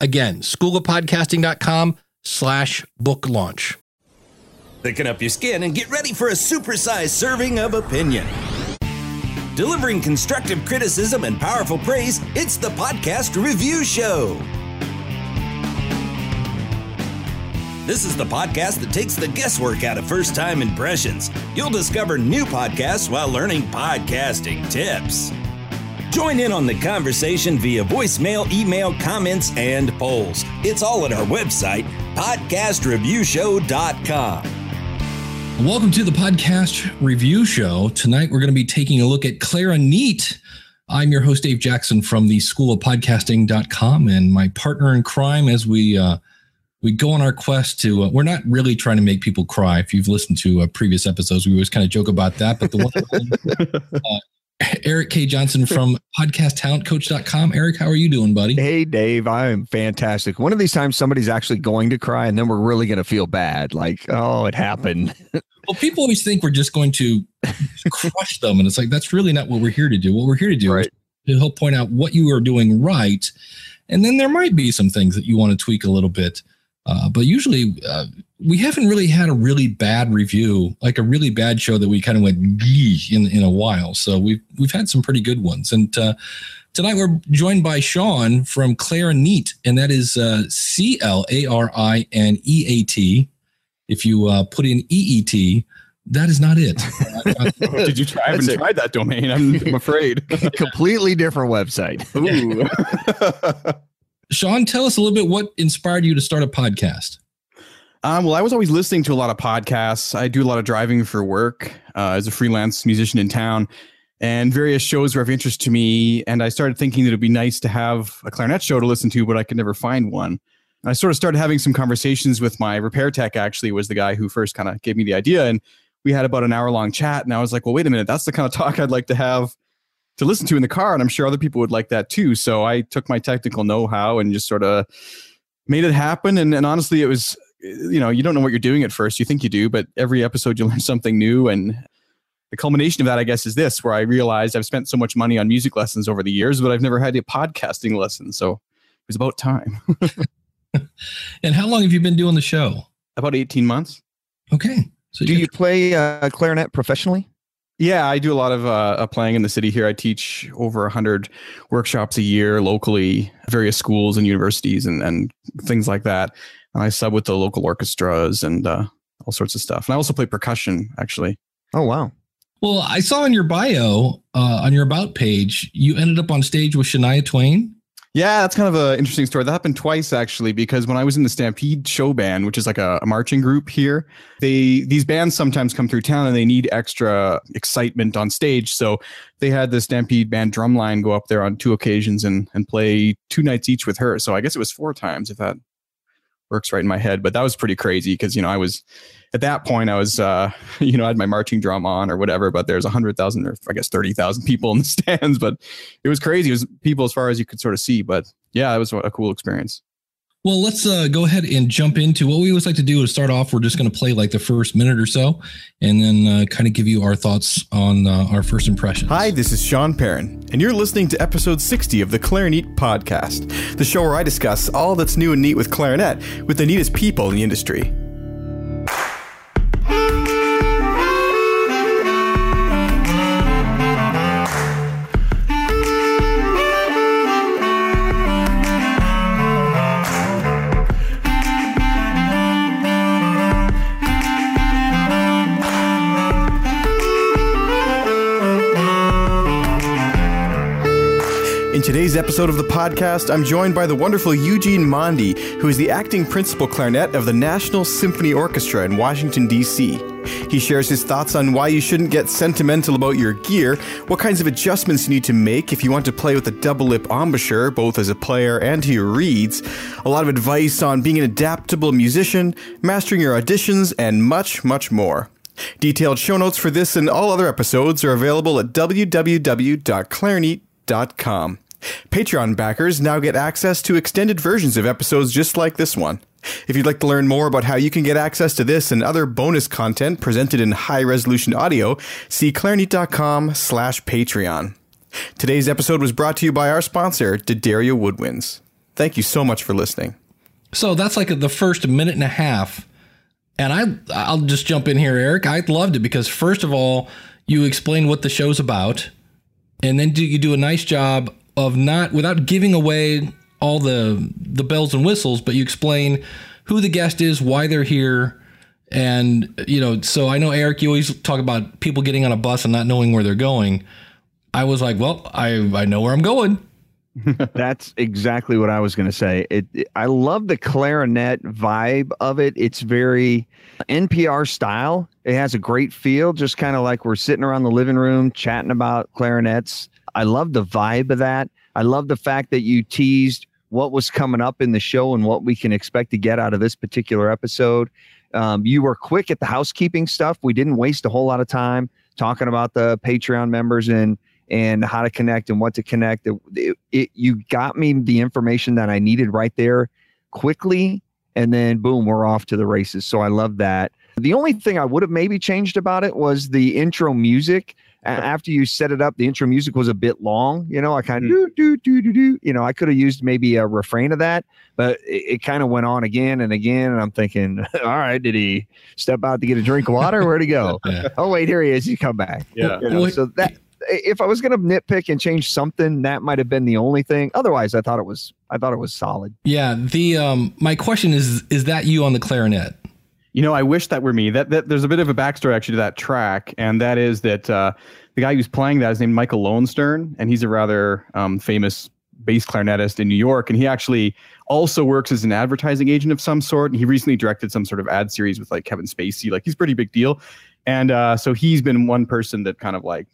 Again, schoolofpodcasting.com/book launch. Thicken up your skin and get ready for a supersized serving of opinion. Delivering constructive criticism and powerful praise, it's the Podcast Review Show. This is the podcast that takes the guesswork out of first-time impressions. You'll discover new podcasts while learning podcasting tips. Join in on the conversation via voicemail, email, comments, and polls. It's all at our website, podcastreviewshow.com. Welcome to the Podcast Review Show. Tonight, we're going to be taking a look at Clarineat. I'm your host, Dave Jackson, from the School of Podcasting.com, and my partner in crime as we go on our quest to, we're not really trying to make people cry. If you've listened to previous episodes, we always kind of joke about that. But the one, Eric K. Johnson from podcasttalentcoach.com. Eric, how are you doing, buddy? Hey, Dave, I'm fantastic. One of these times somebody's actually going to cry and then we're really going to feel bad. Like, oh, it happened. Well, people always think we're just going to crush them. And it's like, that's really not what we're here to do. What we're here to do is to help point out what you are doing right. And then there might be some things that you want to tweak a little bit. But usually we haven't really had a really bad review, like a really bad show that we kind of went in a while. So we've had some pretty good ones. And tonight we're joined by Sean from Clarineat, and that is Clarineat. If you put in EET, that is not it. Did you try? I haven't tried that domain. I'm afraid. Completely different website. Ooh. Sean, tell us a little bit what inspired you to start a podcast. Well, I was always listening to a lot of podcasts. I do a lot of driving for work as a freelance musician in town, and various shows were of interest to me. And I started thinking that it'd be nice to have a clarinet show to listen to, but I could never find one. And I sort of started having some conversations with my repair tech, actually, was the guy who first kind of gave me the idea. And we had about an hour-long chat. And I was like, well, wait a minute, that's the kind of talk I'd like to have to listen to in the car, and I'm sure other people would like that too. So I took my technical know-how and just sort of made it happen. And honestly, it was, you know, you don't know what you're doing at first. You think you do, but every episode you learn something new. And the culmination of that, I guess, is this, where I realized I've spent so much money on music lessons over the years, but I've never had a podcasting lesson. So it was about time. And how long have you been doing the show? About 18 months. Okay. So do you play clarinet professionally? Yeah, I do a lot of playing in the city here. I teach over 100 workshops a year locally, various schools and universities and things like that. And I sub with the local orchestras and all sorts of stuff. And I also play percussion, actually. Oh, wow. Well, I saw in your bio, on your About page, you ended up on stage with Shania Twain. Yeah, that's kind of an interesting story. That happened twice, actually, because when I was in the Stampede show band, which is like a marching group here, these bands sometimes come through town and they need extra excitement on stage. So they had the Stampede band drumline go up there on two occasions and play two nights each with her. So I guess it was four times, if that works right in my head. But that was pretty crazy because, you know, I was at that point, I was, you know, I had my marching drum on or whatever, but there's 100,000 or I guess 30,000 people in the stands, but it was crazy. It was people as far as you could sort of see, but yeah, it was a cool experience. Well, let's go ahead and jump into what we always like to do is start off. We're just going to play like the first minute or so and then kind of give you our thoughts on our first impressions. Hi, this is Sean Perrin, and you're listening to episode 60 of the Clarineat podcast, the show where I discuss all that's new and neat with clarinet with the neatest people in the industry. In today's episode of the podcast, I'm joined by the wonderful Eugene Mondie, who is the acting principal clarinet of the National Symphony Orchestra in Washington, D.C. He shares his thoughts on why you shouldn't get sentimental about your gear, what kinds of adjustments you need to make if you want to play with a double-lip embouchure, both as a player and to your reeds, a lot of advice on being an adaptable musician, mastering your auditions, and much, much more. Detailed show notes for this and all other episodes are available at www.clarineat.com. Patreon backers now get access to extended versions of episodes just like this one. If you'd like to learn more about how you can get access to this and other bonus content presented in high-resolution audio, see clarineat.com/Patreon. Today's episode was brought to you by our sponsor, D'Addario Woodwinds. Thank you so much for listening. So that's like the first minute and a half. And I'll just jump in here, Eric. I loved it because, first of all, you explain what the show's about. And then you do a nice job of not, without giving away all the bells and whistles, but you explain who the guest is, why they're here. And, you know, so I know, Eric, you always talk about people getting on a bus and not knowing where they're going. I was like, well, I know where I'm going. That's exactly what I was going to say. I love the clarinet vibe of it. It's very NPR style. It has a great feel, just kind of like we're sitting around the living room chatting about clarinets. I love the vibe of that. I love the fact that you teased what was coming up in the show and what we can expect to get out of this particular episode. You were quick at the housekeeping stuff. We didn't waste a whole lot of time talking about the Patreon members and how to connect and what to connect. You got me the information that I needed right there quickly, and then boom, we're off to the races. So I love that. The only thing I would have maybe changed about it was the intro music. After you set it up, the intro music was a bit long. You know, I kind of do, do, do, do. You know, I could have used maybe a refrain of that, but it kind of went on again and again. And I'm thinking, all right, did he step out to get a drink of water? Where'd he go? Yeah. Oh, wait, here he is. He come back. Yeah. You know, so that, if I was going to nitpick and change something, that might have been the only thing. Otherwise, I thought it was solid. Yeah. The my question is that you on the clarinet? You know, I wish that were me. That there's a bit of a backstory actually to that track, and that is that the guy who's playing that is named Michael Lowenstern, and he's a rather famous bass clarinetist in New York, and he actually also works as an advertising agent of some sort, and he recently directed some sort of ad series with like Kevin Spacey. Like, he's a pretty big deal, and so he's been one person that kind of like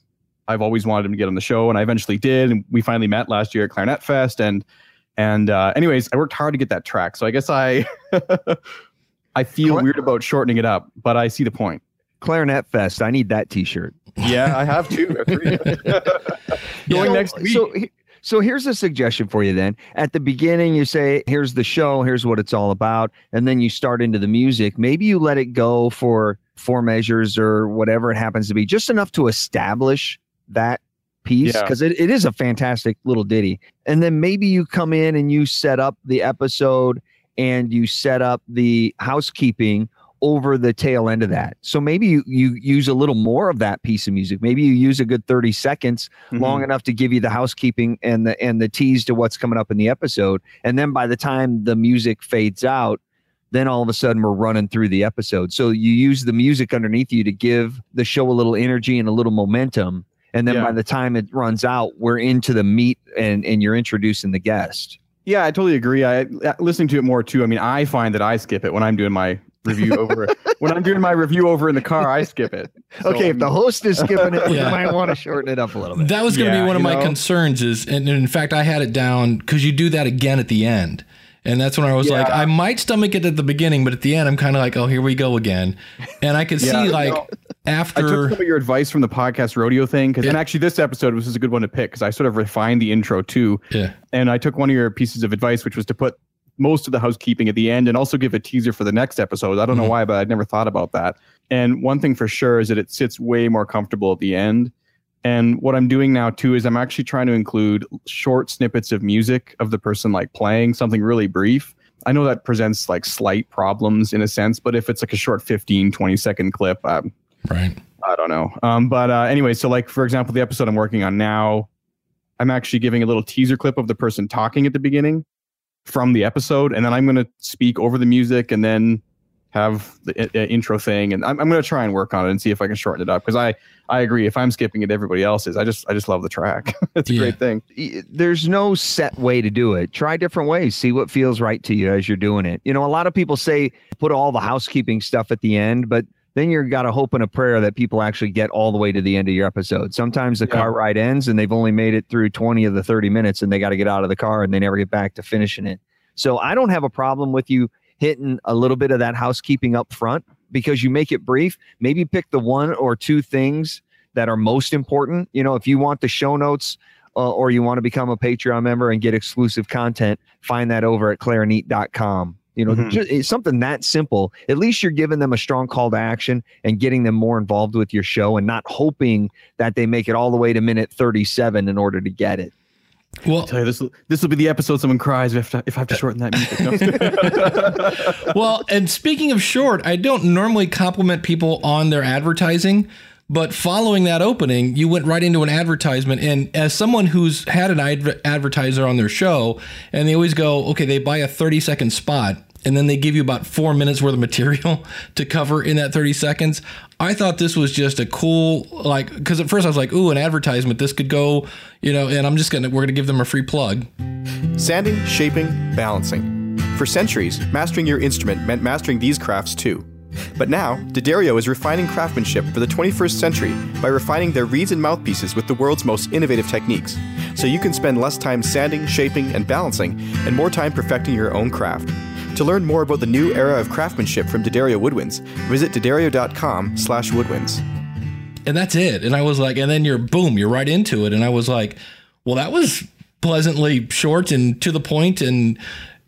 I've always wanted him to get on the show, and I eventually did, and we finally met last year at Clarinet Fest, and anyways, I worked hard to get that track, so I guess I... I feel weird about shortening it up, but I see the point. Clarinet Fest. I need that T-shirt. Yeah, I have too. Going next week. So here's a suggestion for you then. At the beginning, you say, here's the show, here's what it's all about. And then you start into the music. Maybe you let it go for four measures or whatever it happens to be, just enough to establish that piece, because it is a fantastic little ditty. And then maybe you come in and you set up the episode and you set up the housekeeping over the tail end of that. So maybe you use a little more of that piece of music. Maybe you use a good 30 seconds, long enough to give you the housekeeping and the tease to what's coming up in the episode. And then by the time the music fades out, then all of a sudden we're running through the episode. So you use the music underneath you to give the show a little energy and a little momentum. And then by the time it runs out, we're into the meat and you're introducing the guest. Yeah, I totally agree. I listening to it more too. I mean, I find that I skip it when I'm doing my review over. When I'm doing my review over in the car, I skip it. So, okay, if the host is skipping it, you might want to shorten it up a little bit. That was going to be one of my concerns. And in fact, I had it down because you do that again at the end, and that's when I was like, I might stomach it at the beginning, but at the end, I'm kind of like, oh, here we go again. And I could see like. After I took some of your advice from the podcast rodeo thing, because and actually this episode was a good one to pick because I sort of refined the intro too. Yeah. And I took one of your pieces of advice, which was to put most of the housekeeping at the end and also give a teaser for the next episode. I don't know why, but I'd never thought about that. And one thing for sure is that it sits way more comfortable at the end. And what I'm doing now too is I'm actually trying to include short snippets of music of the person like playing something really brief. I know that presents like slight problems in a sense, but if it's like a short 15, 20 second clip, right. I don't know. Anyway, so like, for example, the episode I'm working on now, I'm actually giving a little teaser clip of the person talking at the beginning from the episode. And then I'm going to speak over the music and then have the intro thing. And I'm going to try and work on it and see if I can shorten it up. Because I agree. If I'm skipping it, everybody else is. I just love the track. It's a great thing. There's no set way to do it. Try different ways. See what feels right to you as you're doing it. You know, a lot of people say put all the housekeeping stuff at the end, but then you've got a hope and a prayer that people actually get all the way to the end of your episode. Sometimes the car ride ends and they've only made it through 20 of the 30 minutes and they got to get out of the car and they never get back to finishing it. So I don't have a problem with you hitting a little bit of that housekeeping up front because you make it brief. Maybe pick the one or two things that are most important. You know, if you want the show notes or you want to become a Patreon member and get exclusive content, find that over at clarineat.com. You know, just something that simple. At least you're giving them a strong call to action and getting them more involved with your show and not hoping that they make it all the way to minute 37 in order to get it. Well, I tell you, this will be the episode someone cries if I have to shorten that music. No. Well, and speaking of short, I don't normally compliment people on their advertising, but following that opening, you went right into an advertisement. And as someone who's had an advertiser on their show, and they always go, okay, they buy a 30-second spot, and then they give you about 4 minutes worth of material to cover in that 30 seconds. I thought this was just a cool, like, because at first I was like, ooh, an advertisement. This could go, you know, and I'm just going to, we're going to give them a free plug. Sanding, shaping, balancing. For centuries, mastering your instrument meant mastering these crafts too. But now, D'Addario is refining craftsmanship for the 21st century by refining their reeds and mouthpieces with the world's most innovative techniques. So you can spend less time sanding, shaping, and balancing, and more time perfecting your own craft. To learn more about the new era of craftsmanship from D'Addario Woodwinds, visit D'Addario.com/woodwinds. And that's it. And I was like, and then you're boom, you're right into it. And I was like, well, that was pleasantly short and to the point. And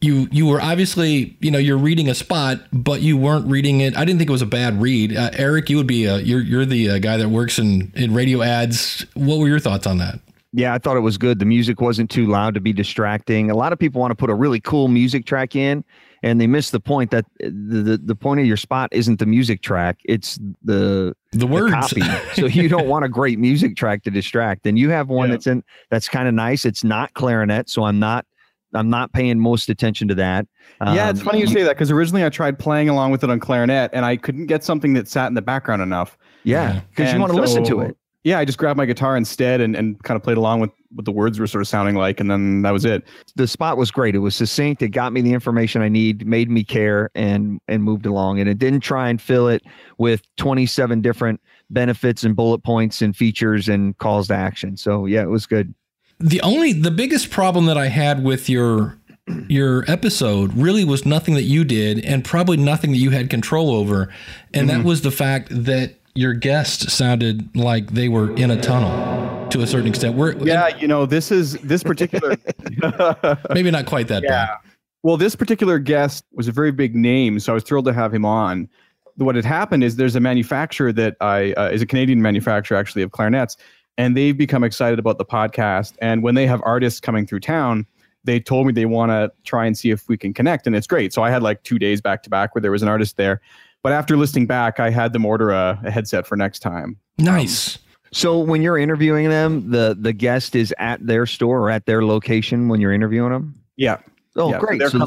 you were obviously, you know, you're reading a spot, but you weren't reading it. I didn't think it was a bad read. Eric, you would be you're the guy that works in radio ads. What were your thoughts on that? Yeah, I thought it was good. The music wasn't too loud to be distracting. A lot of people want to put a really cool music track in, and they miss the point that the point of your spot isn't the music track. It's the words. The copy. So you don't want a great music track to distract. And you have one that's kind of nice. It's not clarinet, so I'm not paying most attention to that. Yeah, it's funny you say that because originally I tried playing along with it on clarinet, and I couldn't get something that sat in the background enough. Yeah, because you want to listen to it. Yeah, I just grabbed my guitar instead and kind of played along with what the words were sort of sounding like, and then that was it. The spot was great. It was succinct. It got me the information I need, made me care, and moved along. And it didn't try and fill it with 27 different benefits and bullet points and features and calls to action. So, yeah, it was good. The biggest problem that I had with your episode really was nothing that you did and probably nothing that you had control over. And that was the fact that your guest sounded like they were in a tunnel to a certain extent. This particular, maybe not quite that bad. Well, this particular guest was a very big name, so I was thrilled to have him on. What had happened is there's a manufacturer that is a Canadian manufacturer actually of clarinets. And they've become excited about the podcast. And when they have artists coming through town, they told me they want to try and see if we can connect. And it's great. So I had like 2 days back to back where there was an artist there. But after listening back, I had them order a headset for next time. Nice. So when you're interviewing them, the guest is at their store or at their location when you're interviewing them? Yeah. Oh, yeah. Great. So the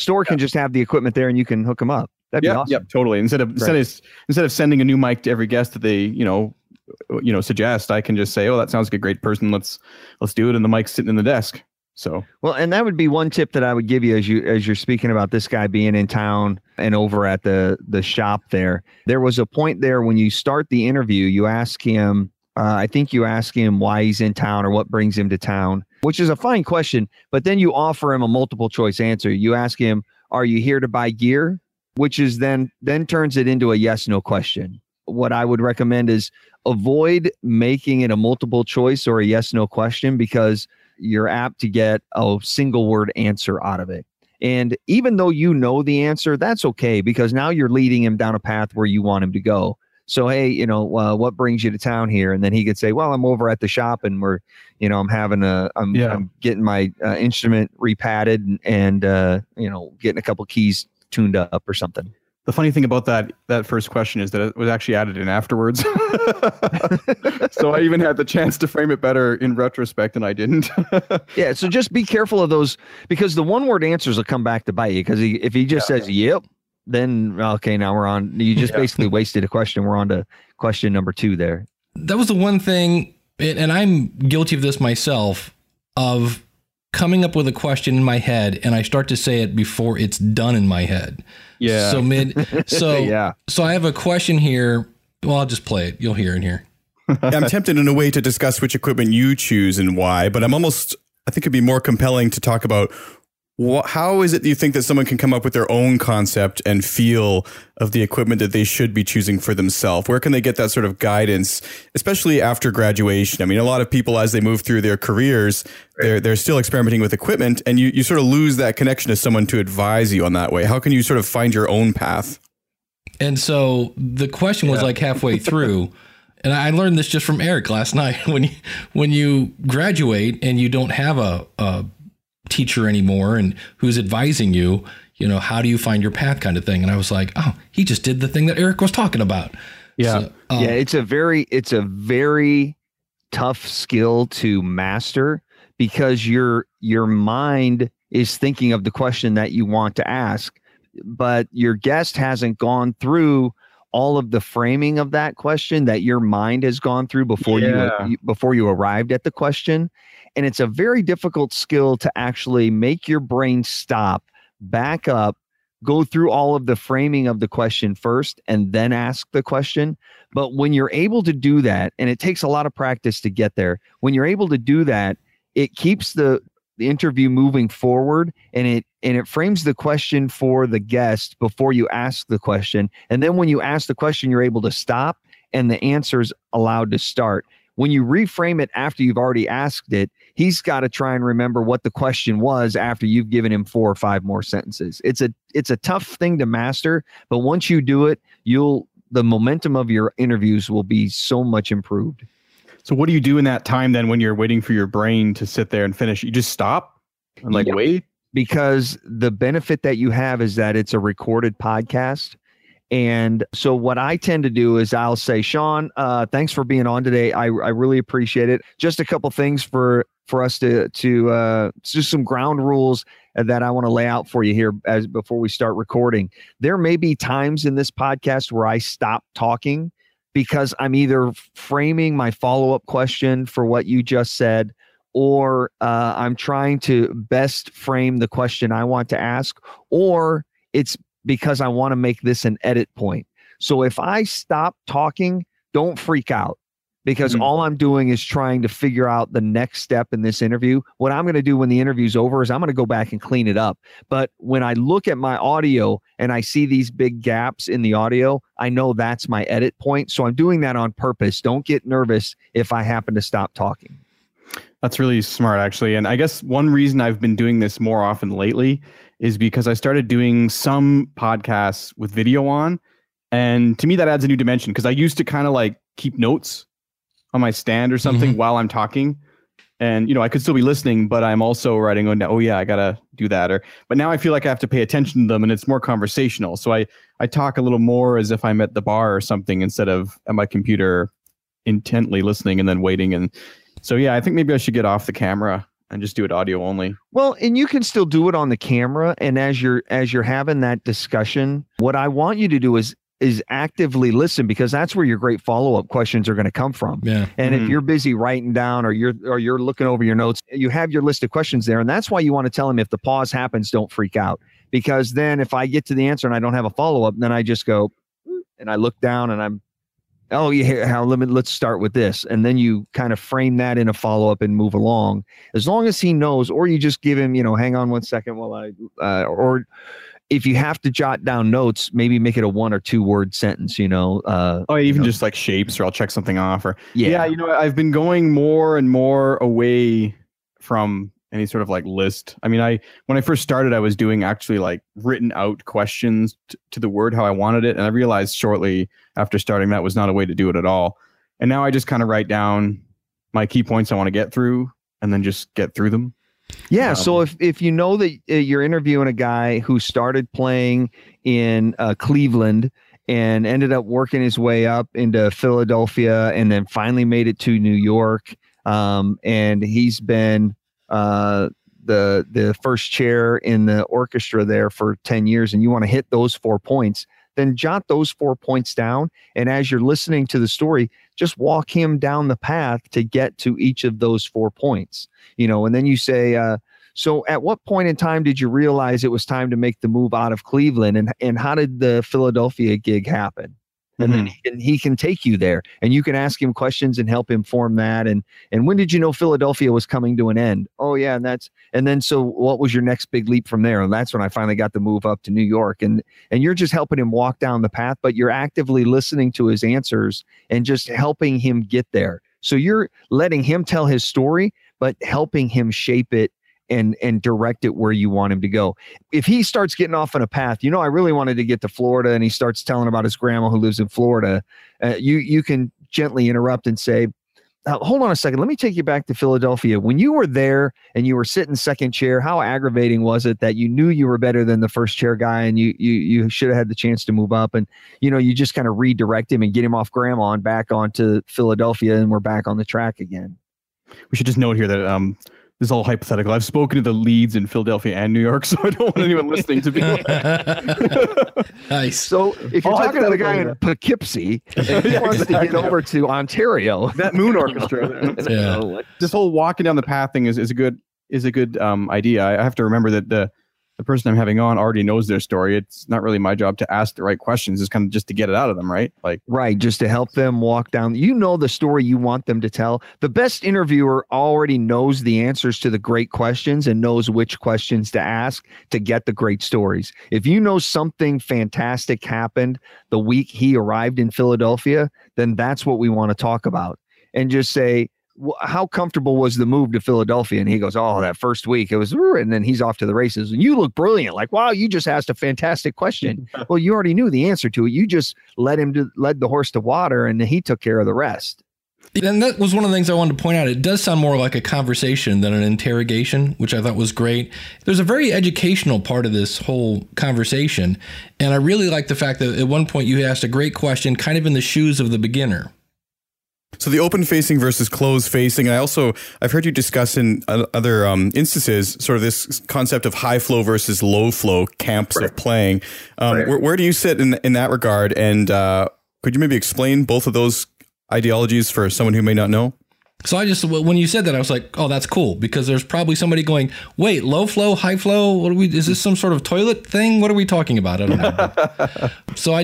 store can just have the equipment there and you can hook them up. That'd be awesome. Yep, totally. Instead of sending a new mic to every guest that they, you know, suggest, I can just say, oh, that sounds like a great person. Let's do it. And the mic's sitting in the desk. So, well, and that would be one tip that I would give you as you're speaking about this guy being in town and over at the shop there. There was a point there when you start the interview, you ask him, I think you ask him why he's in town or what brings him to town, which is a fine question. But then you offer him a multiple choice answer. You ask him, are you here to buy gear? Which is then turns it into a yes, no question. What I would recommend is avoid making it a multiple choice or a yes, no question, because you're apt to get a single word answer out of it. And even though you know the answer, that's okay, because now you're leading him down a path where you want him to go. So, hey, you know, what brings you to town here? And then he could say, well, I'm over at the shop and we're, you know, I'm getting my instrument repadded and you know, getting a couple keys tuned up or something. The funny thing about that first question is that it was actually added in afterwards. So I even had the chance to frame it better in retrospect, and I didn't. Yeah, so just be careful of those, because the one-word answers will come back to bite you, because if he just says, yep, then, okay, now we're on. You just basically wasted a question. We're on to question number two there. That was the one thing, and I'm guilty of this myself, of coming up with a question in my head and I start to say it before it's done in my head. Yeah. So so I have a question here. Well, I'll just play it. You'll hear it here. I'm tempted in a way to discuss which equipment you choose and why, but I think it'd be more compelling to talk about how is it that you think that someone can come up with their own concept and feel of the equipment that they should be choosing for themselves? Where can they get that sort of guidance, especially after graduation? I mean, a lot of people, as they move through their careers, they're still experimenting with equipment, and you sort of lose that connection to someone to advise you on that way. How can you sort of find your own path? And so the question was like halfway through, and I learned this just from Eric last night. When you graduate and you don't have a teacher anymore and who's advising you, you know, how do you find your path kind of thing? And I was like, oh, he just did the thing that Eric was talking about. Yeah. So, it's a very tough skill to master because your mind is thinking of the question that you want to ask, but your guest hasn't gone through all of the framing of that question that your mind has gone through before you arrived at the question. And it's a very difficult skill to actually make your brain stop, back up, go through all of the framing of the question first, and then ask the question. But when you're able to do that, and it takes a lot of practice to get there, when you're able to do that, it keeps the interview moving forward, and it frames the question for the guest before you ask the question. And then when you ask the question, you're able to stop and the answer's allowed to start. When you reframe it after you've already asked it, he's got to try and remember what the question was after you've given him 4 or 5 more sentences. It's a tough thing to master, but once you do it, the momentum of your interviews will be so much improved. So what do you do in that time then when you're waiting for your brain to sit there and finish? You just stop and wait? Because the benefit that you have is that it's a recorded podcast. And so what I tend to do is I'll say, Sean, thanks for being on today. I really appreciate it. Just a couple things for us to just some ground rules that I want to lay out for you here before we start recording. There may be times in this podcast where I stop talking because I'm either framing my follow-up question for what you just said, or I'm trying to best frame the question I want to ask, or it's because I want to make this an edit point. So if I stop talking, don't freak out, because all I'm doing is trying to figure out the next step in this interview. What I'm going to do when the interview's over is I'm going to go back and clean it up. But when I look at my audio and I see these big gaps in the audio, I know that's my edit point. So I'm doing that on purpose. Don't get nervous if I happen to stop talking. That's really smart, actually. And I guess one reason I've been doing this more often lately is because I started doing some podcasts with video on. And to me, that adds a new dimension, because I used to kind of keep notes on my stand or something while I'm talking. And, I could still be listening, but I'm also writing, I got to do that. But now I feel like I have to pay attention to them, and it's more conversational. So I talk a little more as if I'm at the bar or something, instead of at my computer intently listening and then waiting. And so, I think maybe I should get off the camera and just do it audio only. Well, and you can still do it on the camera. And as you're having that discussion, what I want you to do is actively listen, because that's where your great follow-up questions are going to come from. Yeah. And if you're busy writing down or you're looking over your notes, you have your list of questions there. And that's why you want to tell them, if the pause happens, don't freak out, because then if I get to the answer and I don't have a follow-up, then I just go and I look down and I'm, let's start with this. And then you kind of frame that in a follow-up and move along, as long as he knows, or you just give him, hang on 1 second while or if you have to jot down notes, maybe make it a 1 or 2 word sentence, just like shapes, or I'll check something off I've been going more and more away from any sort of list. I mean, when I first started, I was doing actually written out questions to the word, how I wanted it. And I realized shortly after starting that was not a way to do it at all. And now I just kind of write down my key points I want to get through and then just get through them. Yeah. So if you know that you're interviewing a guy who started playing in Cleveland and ended up working his way up into Philadelphia and then finally made it to New York, and he's been the first chair in the orchestra there for 10 years, and you want to hit those 4 points, then jot those 4 points down. And as you're listening to the story, just walk him down the path to get to each of those 4 points, and then you say, So at what point in time did you realize it was time to make the move out of Cleveland, and how did the Philadelphia gig happen? And then he can take you there, and you can ask him questions and help him form that. And when did you know Philadelphia was coming to an end? Oh yeah. So what was your next big leap from there? And that's when I finally got the move up to New York, and you're just helping him walk down the path, but you're actively listening to his answers and just helping him get there. So you're letting him tell his story, but helping him shape it and direct it where you want him to go. If he starts getting off on a path, I really wanted to get to Florida, and he starts telling about his grandma who lives in Florida, you can gently interrupt and say, hold on a second, let me take you back to Philadelphia. When you were there and you were sitting second chair, how aggravating was it that you knew you were better than the first chair guy, and you should have had the chance to move up? And, you just kind of redirect him and get him off grandma and back onto Philadelphia, and we're back on the track again. We should just note here that, this is all hypothetical. I've spoken to the leads in Philadelphia and New York, so I don't want anyone listening to me. Nice. So if you're talking to the guy in Poughkeepsie, he wants to get over to Ontario, that Moon Orchestra. This whole walking down the path thing is a good idea. I have to remember that the person I'm having on already knows their story. It's not really my job to ask the right questions. It's kind of just to get it out of them, right? Just to help them walk down, the story you want them to tell. The best interviewer already knows the answers to the great questions and knows which questions to ask to get the great stories. If you know something fantastic happened the week he arrived in Philadelphia, then that's what we want to talk about. And just say, how comfortable was the move to Philadelphia? And he goes, oh, that first week it was, and then he's off to the races. And you look brilliant. Like, wow, you just asked a fantastic question. Well, you already knew the answer to it. You just led the horse to water, and he took care of the rest. And that was one of the things I wanted to point out. It does sound more like a conversation than an interrogation, which I thought was great. There's a very educational part of this whole conversation. And I really like the fact that at one point you asked a great question, kind of in the shoes of the beginner. So the open facing versus closed facing. And I've heard you discuss in other instances, sort of this concept of high flow versus low flow camps of playing. Where do you sit in that regard? And could you maybe explain both of those ideologies for someone who may not know? So when you said that, I was like, oh, that's cool, because there's probably somebody going, wait, low flow, high flow? Is this some sort of toilet thing? What are we talking about? I don't know. So I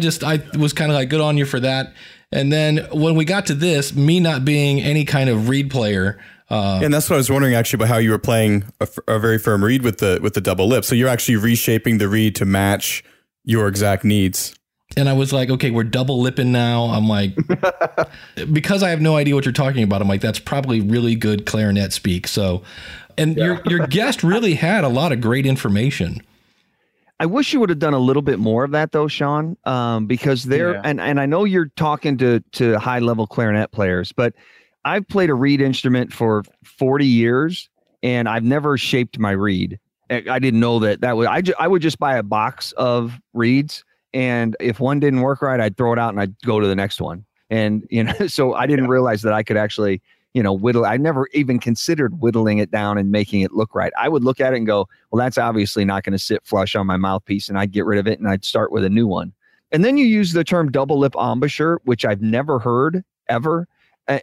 was kind of like, good on you for that. And then when we got to this, me not being any kind of reed player. And that's what I was wondering, actually, about how you were playing a very firm reed with the double lip. So you're actually reshaping the reed to match your exact needs. And I was like, okay, we're double lipping now. I'm like, because I have no idea what you're talking about, I'm like, that's probably really good clarinet speak. So, your guest really had a lot of great information. I wish you would have done a little bit more of that though, Sean, because and I know you're talking to high level clarinet players, but I've played a reed instrument for 40 years and I've never shaped my reed. I didn't know that was, I would just buy a box of reeds, and if one didn't work right, I'd throw it out and I'd go to the next one. And, so I didn't realize that I could actually, whittle. I never even considered whittling it down and making it look right. I would look at it and go, well, that's obviously not going to sit flush on my mouthpiece, and I'd get rid of it and I'd start with a new one. And then you use the term double lip embouchure, which I've never heard ever,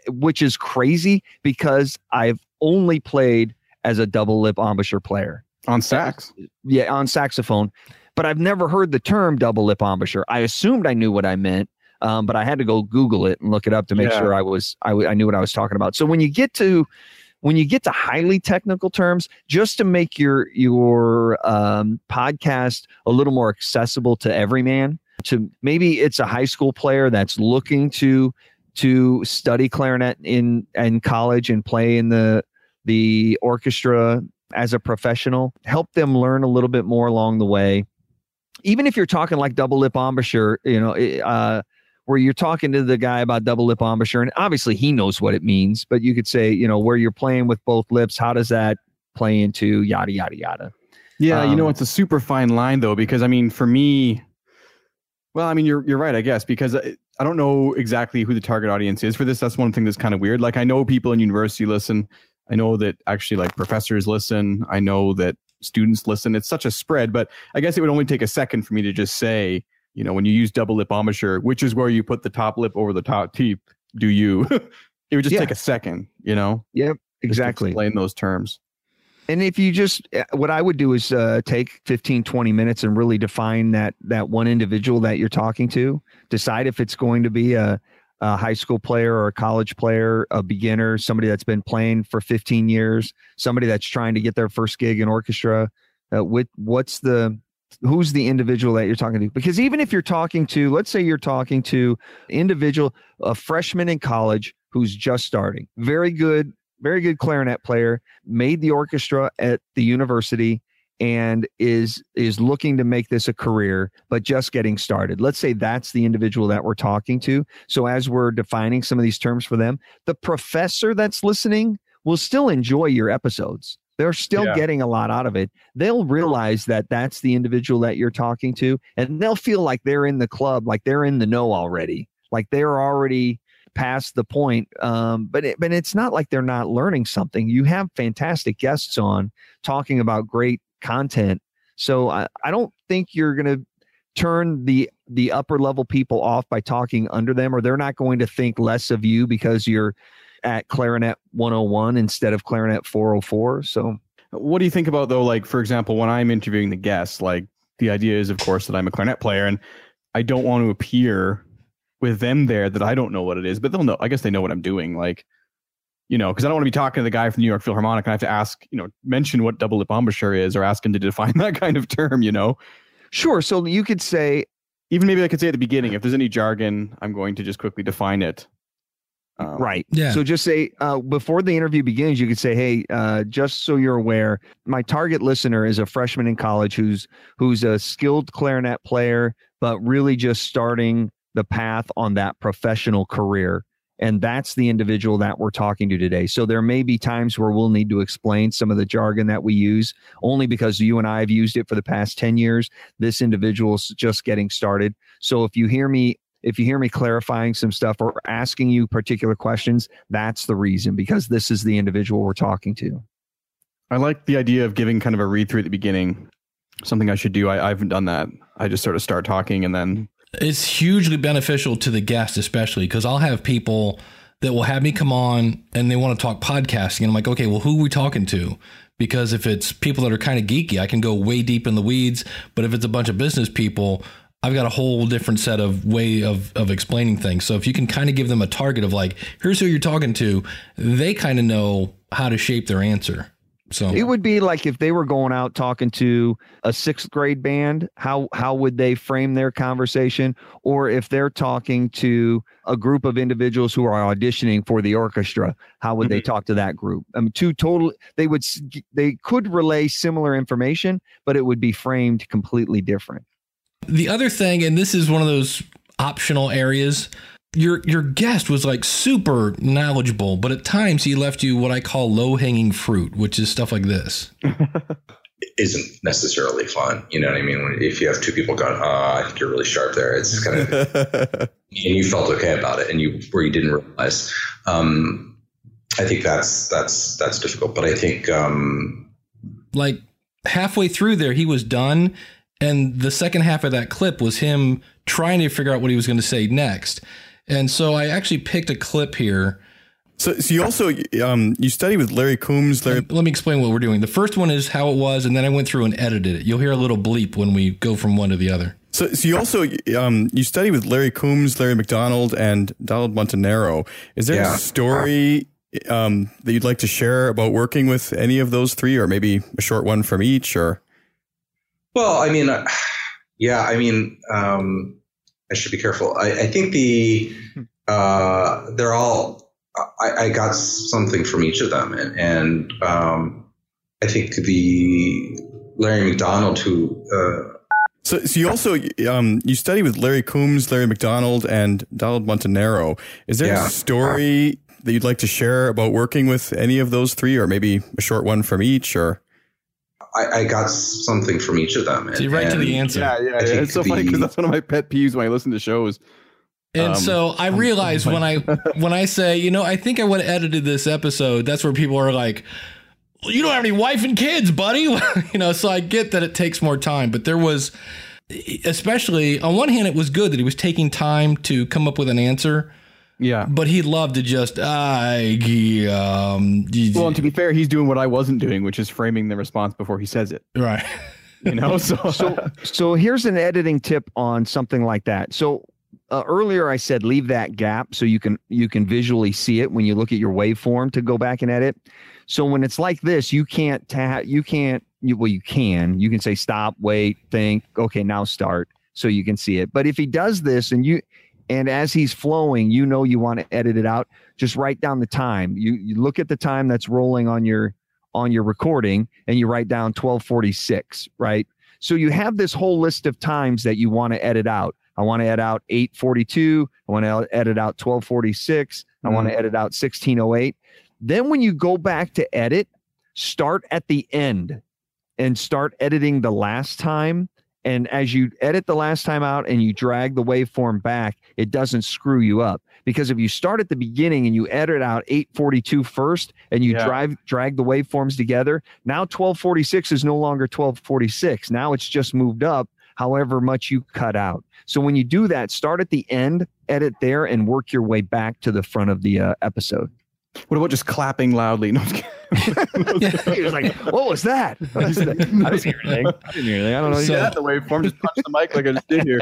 which is crazy because I've only played as a double lip embouchure player. On sax? Yeah, on saxophone. But I've never heard the term double lip embouchure. I assumed I knew what I meant. But I had to go Google it and look it up to make sure I knew what I was talking about. So when you get to highly technical terms, just to make your podcast a little more accessible to every man, to maybe it's a high school player that's looking to study clarinet in college and play in the orchestra as a professional, help them learn a little bit more along the way. Even if you're talking like double lip embouchure, where you're talking to the guy about double lip embouchure, and obviously he knows what it means, but you could say, where you're playing with both lips, how does that play into yada, yada, yada? Yeah, it's a super fine line though, because for me, you're right, I guess, because I don't know exactly who the target audience is for this. That's one thing that's kind of weird. Like I know people in university listen. I know that actually like professors listen. I know that students listen. It's such a spread, but I guess it would only take a second for me to just say, when you use double lip embouchure, which is where you put the top lip over the top teeth, do you? It would just take a second, Yep, exactly. Explain those terms. And if you just, what I would do is take 15, 20 minutes and really define that one individual that you're talking to. Decide if it's going to be a high school player or a college player, a beginner, somebody that's been playing for 15 years, somebody that's trying to get their first gig in orchestra. Who's the individual that you're talking to? Because even if you're talking to, let's say you're talking to individual, a freshman in college who's just starting, very good clarinet player, made the orchestra at the university and is looking to make this a career, but just getting started. Let's say that's the individual that we're talking to. So as we're defining some of these terms for them, the professor that's listening will still enjoy your episodes. They're still getting a lot out of it. They'll realize that that's the individual that you're talking to, and they'll feel like they're in the club, like they're in the know already, like they're already past the point. But it's not like they're not learning something. You have fantastic guests on talking about great content. So I don't think you're going to turn the upper level people off by talking under them, or they're not going to think less of you because you're at Clarinet 101 instead of Clarinet 404. So what do you think about, though, like, for example, when I'm interviewing the guests, like the idea is, of course, that I'm a clarinet player and I don't want to appear with them there that I don't know what it is, but they'll know, I guess they know what I'm doing. Like, you know, because I don't want to be talking to the guy from the New York Philharmonic and I have to ask, you know, mention what double lip embouchure is or ask him to define that kind of term, you know? Sure. So you could say, even maybe I could say at the beginning, if there's any jargon, I'm going to just quickly define it. Right. Yeah. So just say before the interview begins, you could say, hey, just so you're aware, my target listener is a freshman in college who's a skilled clarinet player, but really just starting the path on that professional career. And that's the individual that we're talking to today. So there may be times where we'll need to explain some of the jargon that we use only because you and I have used it for the past 10 years. This individual's just getting started. So if you hear me clarifying some stuff or asking you particular questions, that's the reason, because this is the individual we're talking to. I like the idea of giving kind of a read through at the beginning, something I should do. I haven't done that. I just sort of start talking and then. It's hugely beneficial to the guest, especially because I'll have people that will have me come on and they want to talk podcasting. And I'm like, okay, well, who are we talking to? Because if it's people that are kind of geeky, I can go way deep in the weeds. But if it's a bunch of business people, I've got a whole different set of way of explaining things. So if you can kind of give them a target of like, here's who you're talking to, they kind of know how to shape their answer. So it would be like if they were going out talking to a sixth grade band, how would they frame their conversation? Or if they're talking to a group of individuals who are auditioning for the orchestra, how would they talk to that group? I mean, they could relay similar information, but it would be framed completely different. The other thing, and this is one of those optional areas, your guest was like super knowledgeable, but at times he left you what I call low-hanging fruit, which is stuff like this. It isn't necessarily fun. You know what I mean? If you have two people going, I think you're really sharp there. It's kind of, and you felt okay about it and you didn't realize. I think that's difficult, but I think. Like halfway through there, he was done. And the second half of that clip was him trying to figure out what he was going to say next. And so I actually picked a clip here. So you also you study with Larry Coombs. Let me explain what we're doing. The first one is how it was. And then I went through and edited it. You'll hear a little bleep when we go from one to the other. So you also you study with Larry Coombs, Larry McDonald and Donald Montanaro. Is there a story that you'd like to share about working with any of those three, or maybe a short one from each or? Well, I mean, I should be careful. I think they're all, I got something from each of them. And I think the Larry McDonald who. So you also, you study with Larry Coombs, Larry McDonald and Donald Montanaro. Is there a story that you'd like to share about working with any of those three, or maybe a short one from each or? I got something from each of them. So you're right to the answer. Yeah. It's so funny because that's one of my pet peeves when I listen to shows. And so I realize when I say, you know, I think I would have edited this episode, that's where people are like, well, you don't have any wife and kids, buddy. You know, so I get that it takes more time. But there was, especially on one hand, it was good that he was taking time to come up with an answer. Yeah. But he'd love to just, well, and to be fair, he's doing what I wasn't doing, which is framing the response before he says it. Right. You know, so here's an editing tip on something like that. So earlier I said, leave that gap so you can visually see it when you look at your waveform to go back and edit. So when it's like this, you can say, stop, wait, think, okay, now start. So you can see it. But if he does this and as he's flowing, you know you want to edit it out. Just write down the time. You look at the time that's rolling on your recording, and you write down 12:46, right? So you have this whole list of times that you want to edit out. I want to edit out 8:42. I want to edit out 12:46. I want to edit out 16:08. Then when you go back to edit, start at the end and start editing the last time. And as you edit the last time out and you drag the waveform back, it doesn't screw you up. Because if you start at the beginning and you edit out 8:42 first and you drag the waveforms together, now 12:46 is no longer 12:46. Now it's just moved up however much you cut out. So when you do that, start at the end, edit there, and work your way back to the front of the episode. What about just clapping loudly? No, he was like, what was that? I didn't hear anything. I don't know. So, the waveform just punched the mic like I just did here.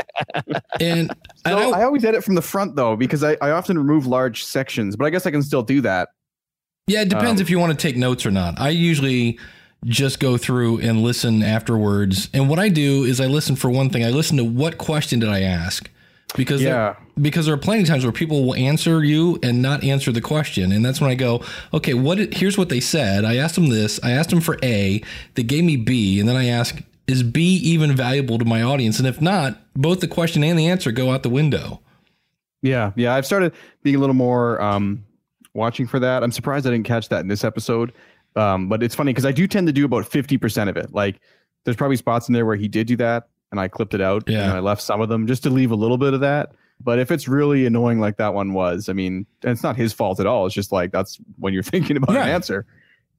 And I always edit from the front, though, because I often remove large sections, but I guess I can still do that. Yeah, it depends if you want to take notes or not. I usually just go through and listen afterwards. And what I do is I listen for one thing. I listen to what question did I ask? Because there are plenty of times where people will answer you and not answer the question. And that's when I go, okay, here's what they said. I asked them this. I asked them for A. They gave me B. And then I ask, is B even valuable to my audience? And if not, both the question and the answer go out the window. Yeah. Yeah. I've started being a little more watching for that. I'm surprised I didn't catch that in this episode. But it's funny because I do tend to do about 50% of it. Like there's probably spots in there where he did do that. And I clipped it out and I left some of them just to leave a little bit of that. But if it's really annoying like that one was, I mean, and it's not his fault at all. It's just like that's when you're thinking about an answer.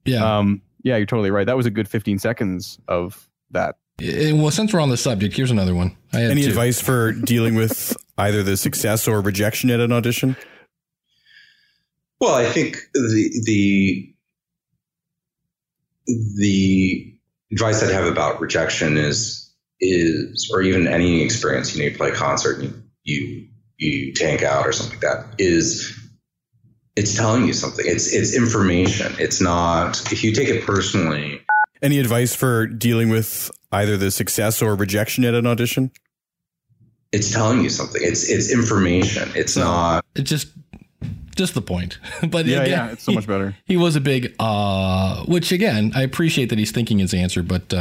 Yeah. Yeah, you're totally right. That was a good 15 seconds of that. Well, since we're on the subject, here's another one. Any advice for dealing with either the success or rejection at an audition? Well, I think the advice I'd have about rejection is, or even any experience, you play a concert and you tank out or something like that, it's telling you something. It's information. It's not, if you take it personally. Any advice for dealing with either the success or rejection at an audition? It's telling you something. It's information. It's not. It's just the point. But yeah, again, it's so much better. He was a big, which again, I appreciate that he's thinking his answer, but,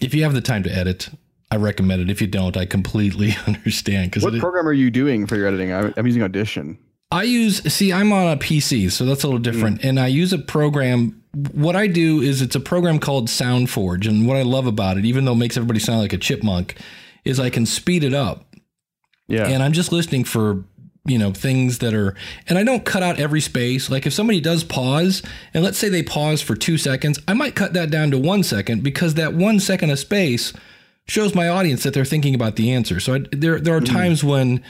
if you have the time to edit, I recommend it. If you don't, I completely understand. What program are you doing for your editing? I'm using Audition. I'm on a PC, so that's a little different. And I use a program. What I do is it's a program called SoundForge. And what I love about it, even though it makes everybody sound like a chipmunk, is I can speed it up. Yeah. And I'm just listening for, things that are, and I don't cut out every space. Like if somebody does pause, and let's say they pause for 2 seconds, I might cut that down to 1 second, because that 1 second of space shows my audience that they're thinking about the answer. So there are times when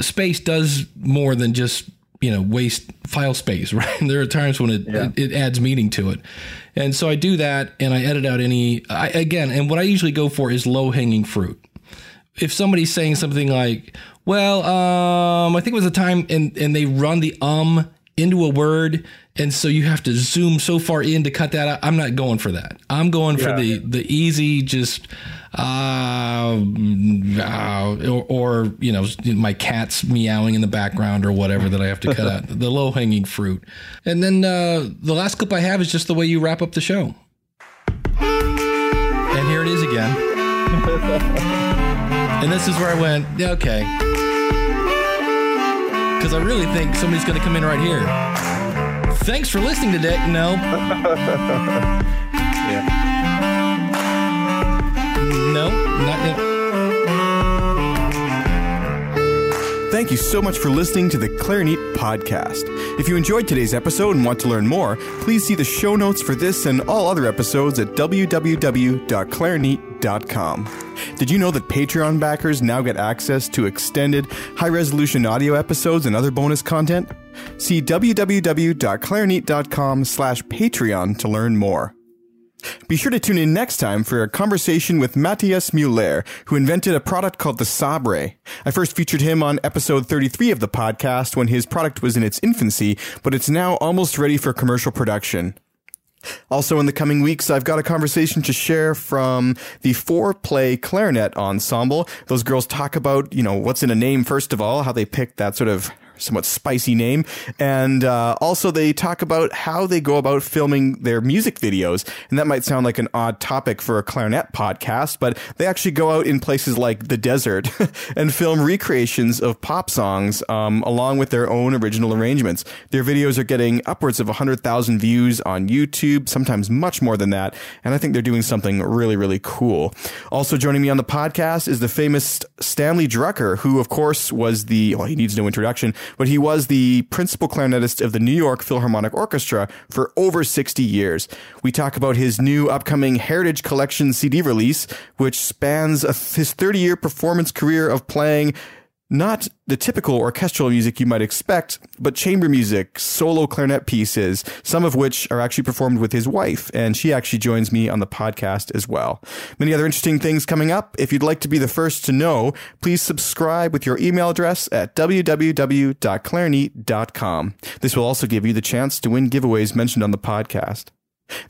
space does more than just, waste file space, right? There are times when it adds meaning to it. And so I do that, and I edit out and what I usually go for is low hanging fruit. If somebody's saying something like, well, I think it was a time and they run the into a word. And so you have to zoom so far in to cut that out. I'm not going for that. I'm going for the easy, just, or my cat's meowing in the background or whatever that I have to cut out, the low hanging fruit. And then the last clip I have is just the way you wrap up the show. And here it is again. And this is where I went, okay. Because I really think somebody's going to come in right here. Thanks for listening today. No. No, not yet. Thank you so much for listening to the Clarineat podcast. If you enjoyed today's episode and want to learn more, please see the show notes for this and all other episodes at www.clarineat.com. Did you know that Patreon backers now get access to extended, high-resolution audio episodes and other bonus content? See www.clarineat.com/Patreon to learn more. Be sure to tune in next time for a conversation with Matthias Muller, who invented a product called the Sabre. I first featured him on episode 33 of the podcast when his product was in its infancy, but it's now almost ready for commercial production. Also in the coming weeks, I've got a conversation to share from the Fourplay Clarinet Ensemble. Those girls talk about, you know, what's in a name, first of all, how they picked that sort of somewhat spicy name. And also they talk about how they go about filming their music videos. And that might sound like an odd topic for a clarinet podcast, but they actually go out in places like the desert and film recreations of pop songs along with their own original arrangements. Their videos are getting upwards of 100,000 views on YouTube, sometimes much more than that. And I think they're doing something really, really cool. Also joining me on the podcast is the famous Stanley Drucker, who of course was the, well, he needs no introduction, but he was the principal clarinetist of the New York Philharmonic Orchestra for over 60 years. We talk about his new upcoming Heritage Collection CD release, which spans his 30-year performance career of playing not the typical orchestral music you might expect, but chamber music, solo clarinet pieces, some of which are actually performed with his wife, and she actually joins me on the podcast as well. Many other interesting things coming up. If you'd like to be the first to know, please subscribe with your email address at www.clarineat.com. This will also give you the chance to win giveaways mentioned on the podcast.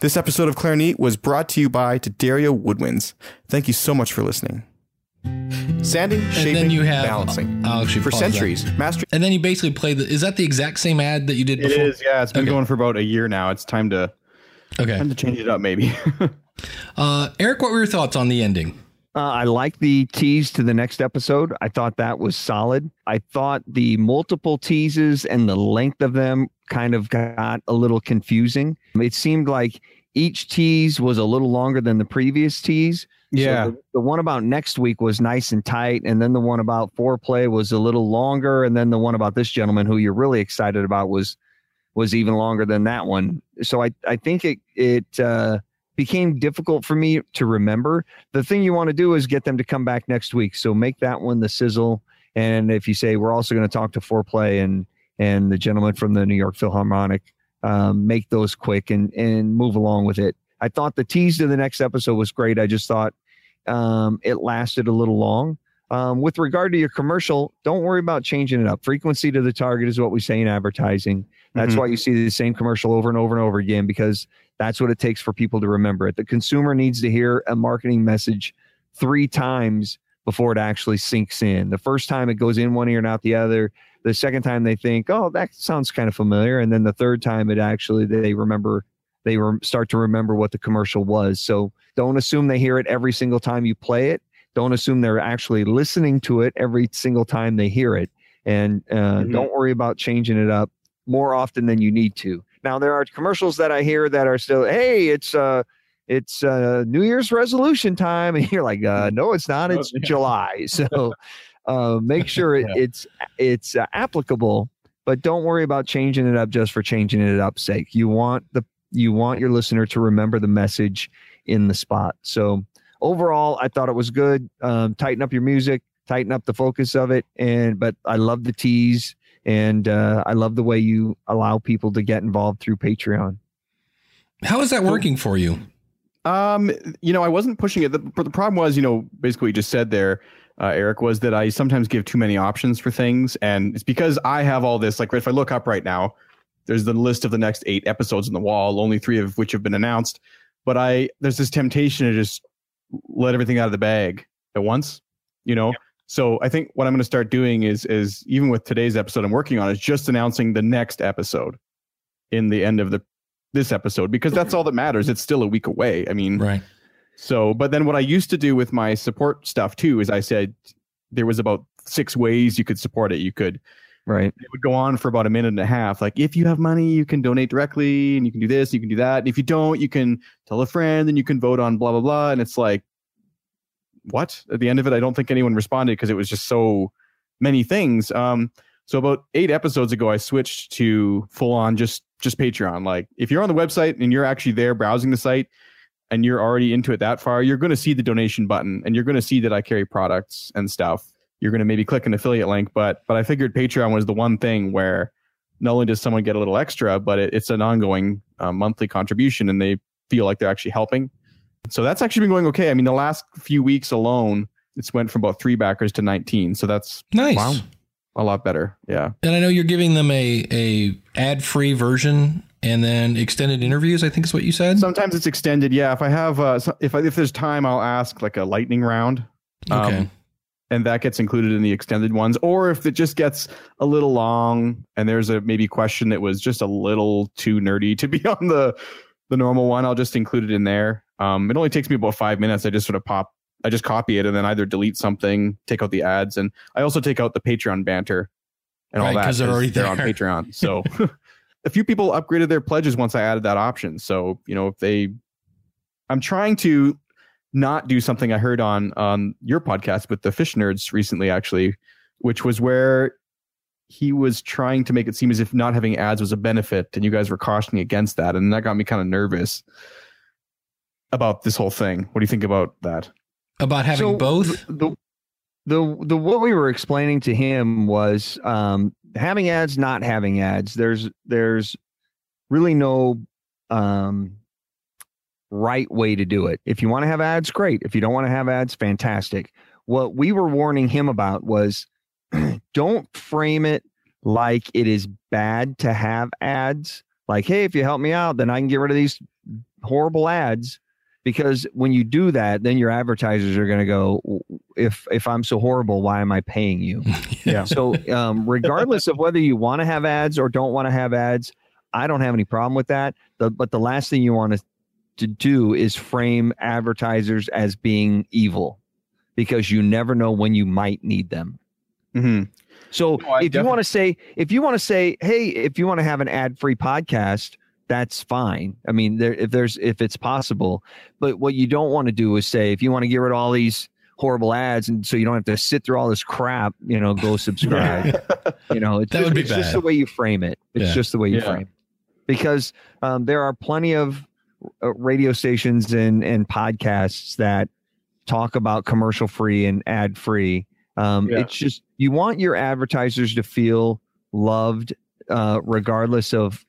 This episode of Clarineat was brought to you by D'Addario Woodwinds. Thank you so much for listening. Sanding, shaping, and then you have balancing. I'll actually for centuries, mastery. And then you basically play the. Is that the exact same ad that you did before? It is, yeah. It's been going for about a year now. It's time to time to change it up, maybe. Eric, what were your thoughts on the ending? I like the tease to the next episode. I thought that was solid. I thought the multiple teases and the length of them kind of got a little confusing. It seemed like each tease was a little longer than the previous tease. Yeah. So the one about next week was nice and tight. And then the one about Fourplay was a little longer. And then the one about this gentleman who you're really excited about was even longer than that one. So I think it became difficult for me to remember. The thing you want to do is get them to come back next week. So make that one the sizzle. And if you say, we're also going to talk to Fourplay and the gentleman from the New York Philharmonic, make those quick and move along with it. I thought the tease to the next episode was great. I just thought it lasted a little long. With regard to your commercial, don't worry about changing it up. Frequency to the target is what we say in advertising. That's why you see the same commercial over and over and over again, because that's what it takes for people to remember it. The consumer needs to hear a marketing message 3 times before it actually sinks in. The first time it goes in one ear and out the other. The second time they think, oh, that sounds kind of familiar. And then the third time it actually, they remember. They start to remember what the commercial was. So don't assume they hear it every single time you play it. Don't assume they're actually listening to it every single time they hear it. And don't worry about changing it up more often than you need to. Now, there are commercials that I hear that are still, hey, it's New Year's resolution time. And you're like, no, it's not. It's July. So make sure it's applicable. But don't worry about changing it up just for changing it up's sake. You want your listener to remember the message in the spot. So overall, I thought it was good. Tighten up your music, tighten up the focus of it. But I love the tease, and I love the way you allow people to get involved through Patreon. How is that working for you? I wasn't pushing it. The problem was, basically what you just said there, Eric, was that I sometimes give too many options for things. And it's because I have all this, like if I look up right now, there's the list of the next 8 episodes on the wall, only 3 of which have been announced. But there's this temptation to just let everything out of the bag at once, Yep. So I think what I'm going to start doing is even with today's episode I'm working on, is just announcing the next episode in the end of this episode, because that's all that matters. It's still a week away. I mean, right. So, but then what I used to do with my support stuff too is I said there was about 6 ways you could support it. You could. Right. It would go on for about a minute and a half. Like, if you have money, you can donate directly and you can do this, you can do that. And if you don't, you can tell a friend and you can vote on blah, blah, blah. And it's like, what? At the end of it, I don't think anyone responded because it was just so many things. So about 8 episodes ago, I switched to full on just Patreon. Like, if you're on the website and you're actually there browsing the site, and you're already into it that far, you're going to see the donation button and you're going to see that I carry products and stuff. You're going to maybe click an affiliate link, but I figured Patreon was the one thing where not only does someone get a little extra, but it's an ongoing monthly contribution and they feel like they're actually helping. So that's actually been going okay. I mean, the last few weeks alone, it's went from about 3 backers to 19. So that's nice. Wow, a lot better. Yeah. And I know you're giving them a ad-free version and then extended interviews, I think is what you said. Sometimes it's extended. Yeah. If I have, if there's time, I'll ask like a lightning round. Okay. And that gets included in the extended ones. Or if it just gets a little long and there's a maybe question that was just a little too nerdy to be on the normal one, I'll just include it in there. It only takes me about 5 minutes. I just copy it and then either delete something, take out the ads. And I also take out the Patreon banter and all that. Because they're already there on Patreon. So a few people upgraded their pledges once I added that option. So, you know, I'm trying to not do something I heard on your podcast with the Fish Nerds recently, actually, which was where he was trying to make it seem as if not having ads was a benefit. And you guys were cautioning against that. And that got me kind of nervous about this whole thing. What do you think about that? About having both? The what we were explaining to him was having ads, not having ads. There's really no right way to do it. If you want to have ads, great. If you don't want to have ads, fantastic. What we were warning him about was don't frame it like it is bad to have ads. Like, hey, if you help me out, then I can get rid of these horrible ads. Because when you do that, then your advertisers are going to go, if I'm so horrible, why am I paying you? Yeah. So regardless of whether you want to have ads or don't want to have ads, I don't have any problem with that. But the last thing you want to do is frame advertisers as being evil, because you never know when you might need them. Mm-hmm. So if you want to say, hey, if you want to have an ad-free podcast, that's fine. I mean, if it's possible, but what you don't want to do is say, if you want to get rid of all these horrible ads and so you don't have to sit through all this crap, you know, go subscribe. Yeah. You know, it's just the way you frame it. It's just the way you frame it. Because there are plenty of radio stations and podcasts that talk about commercial free and ad free. It's just, you want your advertisers to feel loved, regardless of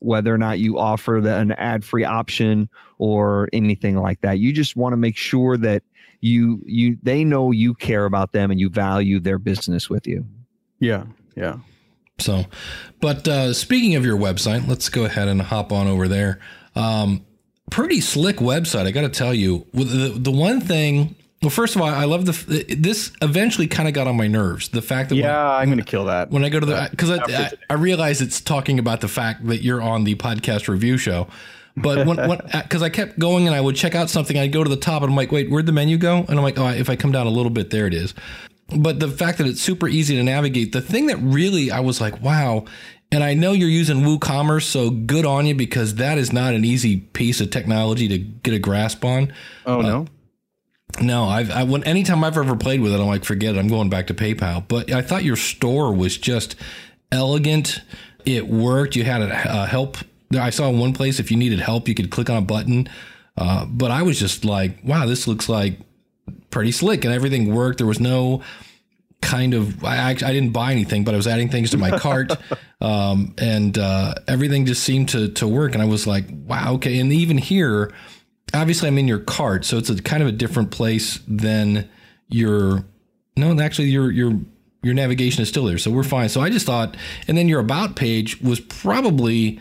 whether or not you offer an ad-free option or anything like that. You just want to make sure that they know you care about them and you value their business with you. Yeah, yeah. So, but speaking of your website, let's go ahead and hop on over there. Pretty slick website, I got to tell you. The one thing. Well, first of all, I love this eventually kind of got on my nerves. The fact that I'm going to kill that when I go to because I realize it's talking about the fact that you're on the podcast review show. But because I kept going and I would check out something, I'd go to the top and I'm like, wait, where'd the menu go? And I'm like, oh, if I come down a little bit, there it is. But the fact that it's super easy to navigate, the thing that really I was like, wow. And I know you're using WooCommerce, so good on you, because that is not an easy piece of technology to get a grasp on. Oh, no. No, anytime I've ever played with it, I'm like, forget it. I'm going back to PayPal. But I thought your store was just elegant. It worked. You had a help. I saw in one place, if you needed help, you could click on a button. But I was just like, wow, this looks like pretty slick and everything worked. There was no kind of, I didn't buy anything, but I was adding things to my cart. And everything just seemed to work. And I was like, wow, okay. And even here, obviously, I'm in your cart, so it's a kind of a different place than your navigation is still there, so we're fine. So I just thought, and then your about page was probably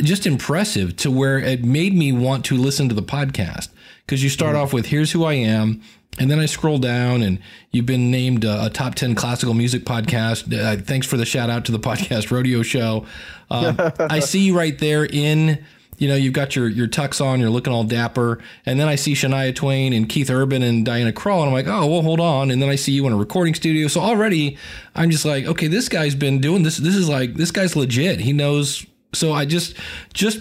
just impressive to where it made me want to listen to the podcast, because you start off with, here's who I am, and then I scroll down, and you've been named a top 10 classical music podcast. Thanks for the shout out to the podcast rodeo show. I see you right there in... You know, you've got your tux on, you're looking all dapper. And then I see Shania Twain and Keith Urban and Diana Krall. And I'm like, oh, well, hold on. And then I see you in a recording studio. So already I'm just like, okay, this guy's been doing this. This is like, this guy's legit. He knows. So I just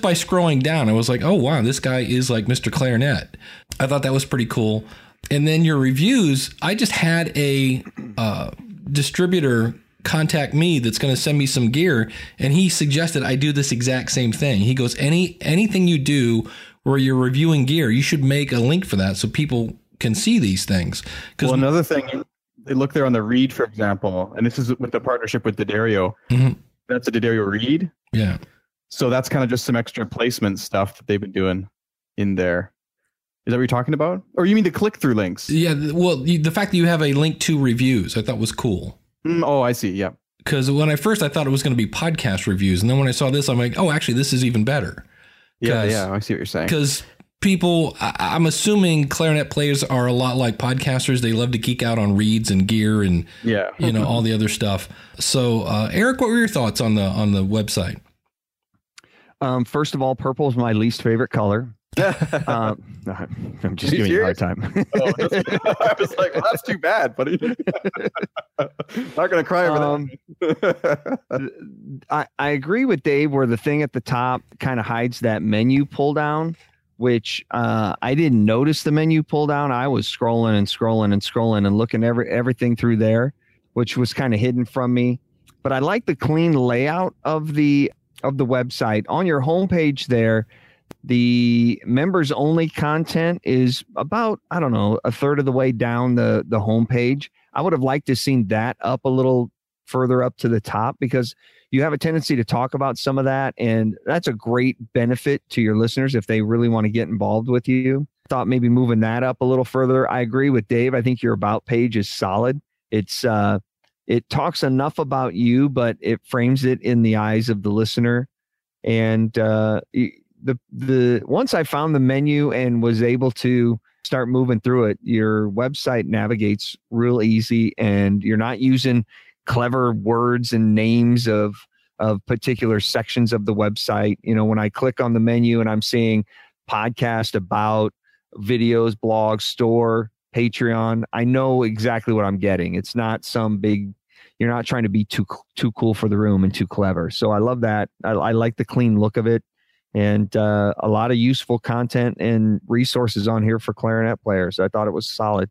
by scrolling down, I was like, oh, wow, this guy is like Mr. Clarinet. I thought that was pretty cool. And then your reviews, I just had a distributor contact me that's going to send me some gear, and he suggested I do this exact same thing. He goes, anything you do where you're reviewing gear, you should make a link for that so people can see these things. Well, another thing, they look there on the reed, for example, and this is with the partnership with D'Addario. Mm-hmm. That's a D'Addario reed. Yeah. So that's kind of just some extra placement stuff that they've been doing in there. Is that what you're talking about? Or you mean the click-through links? Yeah, well, the fact that you have a link to reviews, I thought was cool. Oh, I see, yeah. Because when I first, I thought it was going to be podcast reviews. And then when I saw this, I'm like, oh, actually, this is even better. Yeah, I see what you're saying. Because people, I'm assuming clarinet players are a lot like podcasters. They love to geek out on reeds and gear and, you know, all the other stuff. So, Eric, what were your thoughts on the website? First of all, purple is my least favorite color. I'm just giving you a hard time. Oh, I was like, well, that's too bad, buddy. Not gonna cry over that. I agree with Dave where the thing at the top kind of hides that menu pull down, which I didn't notice the menu pull down. I was scrolling and looking everything through there, which was kind of hidden from me. But I like the clean layout of the website. On your homepage there, the members only content is about, I don't know, a third of the way down the homepage. I would have liked to have seen that up a little further up to the top, because you have a tendency to talk about some of that. And that's a great benefit to your listeners if they really want to get involved with you. Thought maybe moving that up a little further. I agree with Dave. I think your about page is solid. It's it talks enough about you, but it frames it in the eyes of the listener. And the once I found the menu and was able to start moving through it, your website navigates real easy, and you're not using clever words and names of particular sections of the website. You know, when I click on the menu and I'm seeing podcast, about, videos, blog, store, Patreon, I know exactly what I'm getting. It's not some big, you're not trying to be too cool for the room and too clever. So I love that. I like the clean look of it. And a lot of useful content and resources on here for clarinet players. I thought it was solid.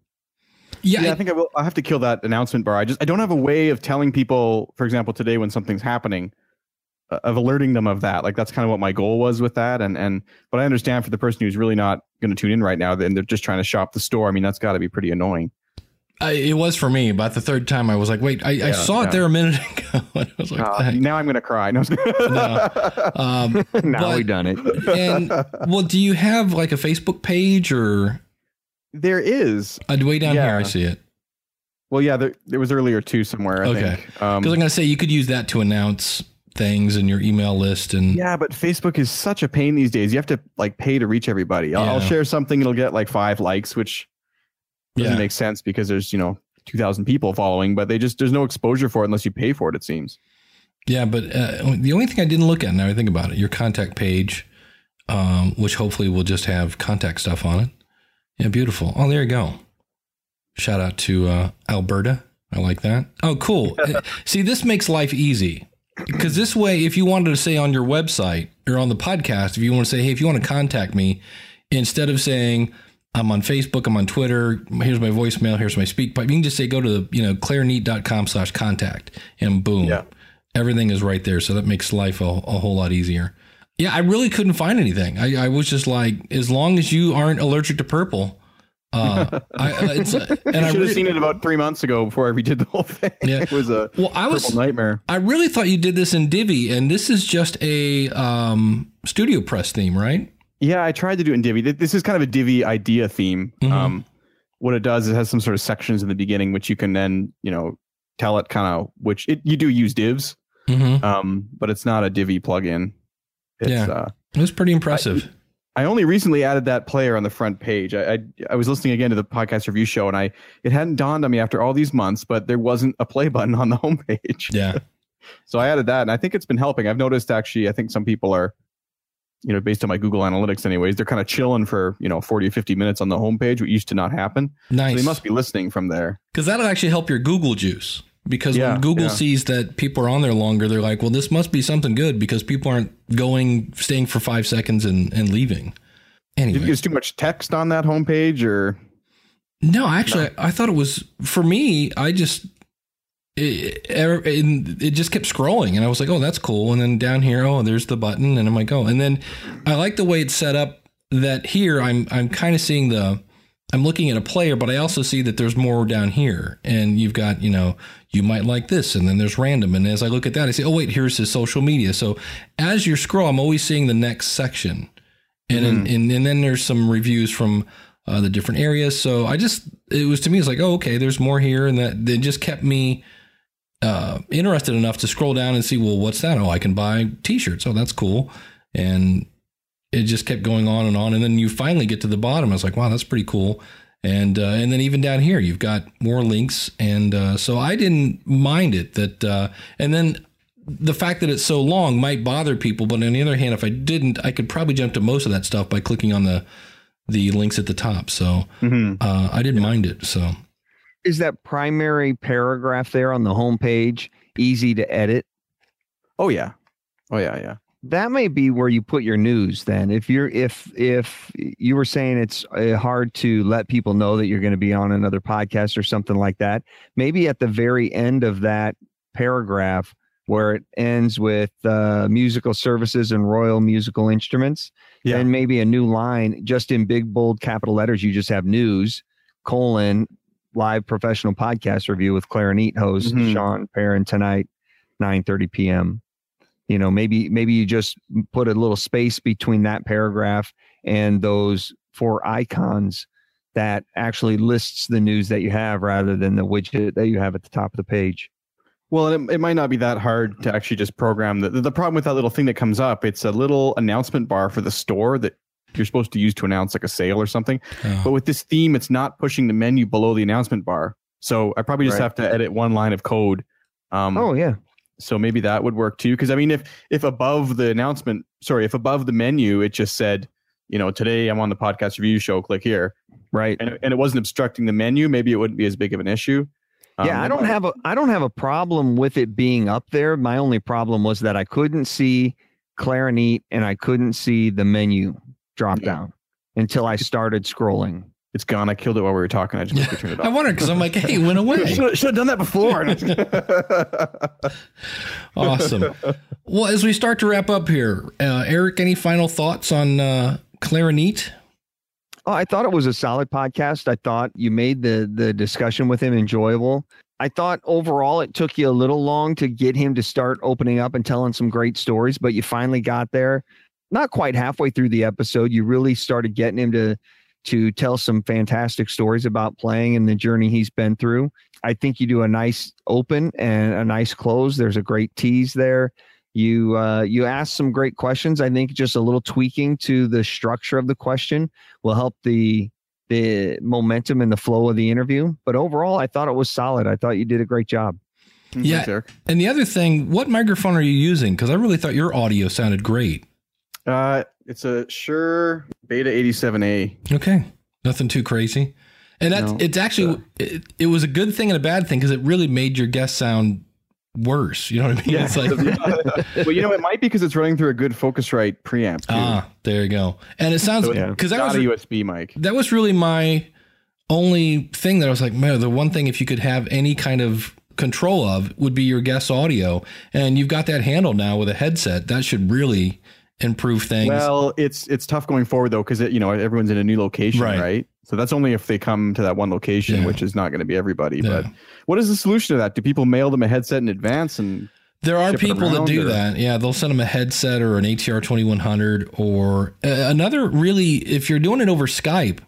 Yeah, I think I have to kill that announcement bar. I don't have a way of telling people, for example, today when something's happening, of alerting them of that. Like, that's kind of what my goal was with that. And but I understand for the person who's really not going to tune in right now, and they're just trying to shop the store. I mean, that's got to be pretty annoying. It was for me. About the third time, I was like, wait, I saw it there a minute ago. I was like, now I'm going to cry. No. Now we've done it. And, well, do you have like a Facebook page or? There is. Way down here, I see it. Well, yeah, there was earlier too somewhere, I think. Because I'm going to say you could use that to announce things in your email list. And yeah, but Facebook is such a pain these days. You have to like pay to reach everybody. I'll share something. It'll get like 5 likes, which doesn't make sense because there's, 2,000 people following, but there's no exposure for it unless you pay for it, it seems. Yeah, but the only thing I didn't look at, now I think about it, your contact page, which hopefully will just have contact stuff on it. Yeah, beautiful. Oh, there you go. Shout out to Alberta. I like that. Oh, cool. See, this makes life easy, because this way, if you wanted to say on your website or on the podcast, if you want to say, hey, if you want to contact me, instead of saying, I'm on Facebook, I'm on Twitter, here's my voicemail, here's my speak pipe, you can just say, go to, clarineat.com/contact, and boom, everything is right there. So that makes life a whole lot easier. Yeah, I really couldn't find anything. I was just like, as long as you aren't allergic to purple. I should have seen it about 3 months ago before we did the whole thing. Yeah. It was a nightmare. I really thought you did this in Divi, and this is just a Studio Press theme, right? Yeah, I tried to do it in Divi. This is kind of a Divi idea theme. Mm-hmm. What it does is it has some sort of sections in the beginning, which you can then, tell it kind of you do use divs, but it's not a Divi plugin. It was pretty impressive. I only recently added that player on the front page. I was listening again to the podcast review show, and it hadn't dawned on me after all these months, but there wasn't a play button on the homepage. Yeah, so I added that, and I think it's been helping. I've noticed actually. I think some people are, based on my Google Analytics anyways, they're kind of chilling for, 40 or 50 minutes on the homepage, which used to not happen. Nice. So they must be listening from there. Because that'll actually help your Google juice. Because when Google sees that people are on there longer, they're like, well, this must be something good because people aren't staying for 5 seconds and leaving. Anyway. Is too much text on that homepage or? No, actually, no. I thought it was, for me, it just kept scrolling, and I was like, oh, that's cool. And then down here, oh, there's the button. And I'm like, oh, and then I like the way it's set up that here I'm kind of seeing I'm looking at a player, but I also see that there's more down here, and you've got, you know, you might like this, and then there's random. And as I look at that, I say, oh wait, here's his social media. So as you scroll, I'm always seeing the next section. And and then there's some reviews from the different areas. So it was like, oh, okay, there's more here. And that just kept me interested enough to scroll down and see, well, what's that? Oh, I can buy t-shirts. Oh, that's cool. And it just kept going on. And then you finally get to the bottom. I was like, wow, that's pretty cool. And then even down here, you've got more links. And so I didn't mind it that. And then the fact that it's so long might bother people. But on the other hand, if I didn't, I could probably jump to most of that stuff by clicking on the links at the top. So I didn't mind it. So is that primary paragraph there on the homepage easy to edit? Oh, yeah. Oh, yeah. Yeah. That may be where you put your news then. If you were saying it's hard to let people know that you're going to be on another podcast or something like that, maybe at the very end of that paragraph where it ends with musical services and royal musical instruments, then maybe a new line just in big, bold capital letters. You just have news, colon, live professional podcast review with Clarineat host Sean Perrin tonight, 9:30 p.m. You know, maybe you just put a little space between that paragraph and those four icons that actually lists the news that you have rather than the widget that you have at the top of the page. Well, and it might not be that hard to actually just program. The problem with that little thing that comes up, it's a little announcement bar for the store that you're supposed to use to announce like a sale or something. Oh. But with this theme, it's not pushing the menu below the announcement bar. So I probably just have to edit one line of code. So maybe that would work too. Because I mean, if above the announcement, if above the menu, it just said, you know, today I'm on the podcast review show, click here. Right. And it wasn't obstructing the menu. Maybe it wouldn't be as big of an issue. Yeah. I don't have a problem with it being up there. My only problem was that I couldn't see Clarineat and I couldn't see the menu drop down until I started scrolling. It's gone. I killed it while we were talking. I just wanted to turn it off. I wondered because I'm like, hey, it went away. Should have done that before. Awesome. Well, as we start to wrap up here, Eric, any final thoughts on Clarineat? Oh, I thought it was a solid podcast. I thought you made the discussion with him enjoyable. I thought overall it took you a little long to get him to start opening up and telling some great stories, but you finally got there. Not quite halfway through the episode, you really started getting him to tell some fantastic stories about playing and the journey he's been through. I think you do a nice open and a nice close. There's a great tease there. You ask some great questions. I think just a little tweaking to the structure of the question will help the momentum and the flow of the interview. But overall, I thought it was solid. I thought you did a great job. Yeah. Sure. And the other thing, what microphone are you using? Because I really thought your audio sounded great. It's a Shure Beta 87A. Okay. Nothing too crazy. And that's, it's actually, it was a good thing and a bad thing because it really made your guest sound worse. You know what I mean? Yeah. It's like, well, you know, it might be because it's running through a good Focusrite preamp. Too. Ah, there you go. And it sounds, because that was a USB mic. That was really my only thing that I was like, man, the one thing, if you could have any kind of control of, would be your guest audio. And you've got that handled now with a headset. That should really improve things. Well, it's tough going forward though, because you know, everyone's in a new location, right? So that's only if they come to that one location, which is not going to be everybody. But what is the solution to that? Do people mail them a headset in advance? And there are people that do that. Yeah, they'll send them a headset or an ATR 2100 or another. Really, if you're doing it over Skype,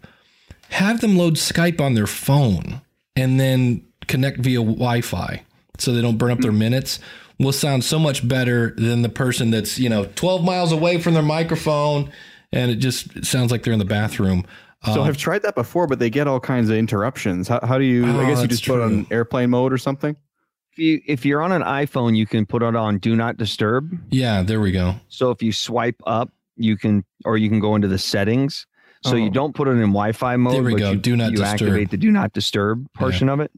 have them load Skype on their phone and then connect via Wi-Fi so they don't burn up their minutes. Will sound so much better than the person that's, you know, 12 miles away from their microphone and it sounds like they're in the bathroom. So I've tried that before, but they get all kinds of interruptions. How do you, I guess you just put it on airplane mode or something? If you're on an iPhone, you can put it on do not disturb. Yeah, there we go. So if you swipe up, you can go into the settings. So you don't put it in Wi-Fi mode. There we go. Do not disturb. You activate the do not disturb portion of it.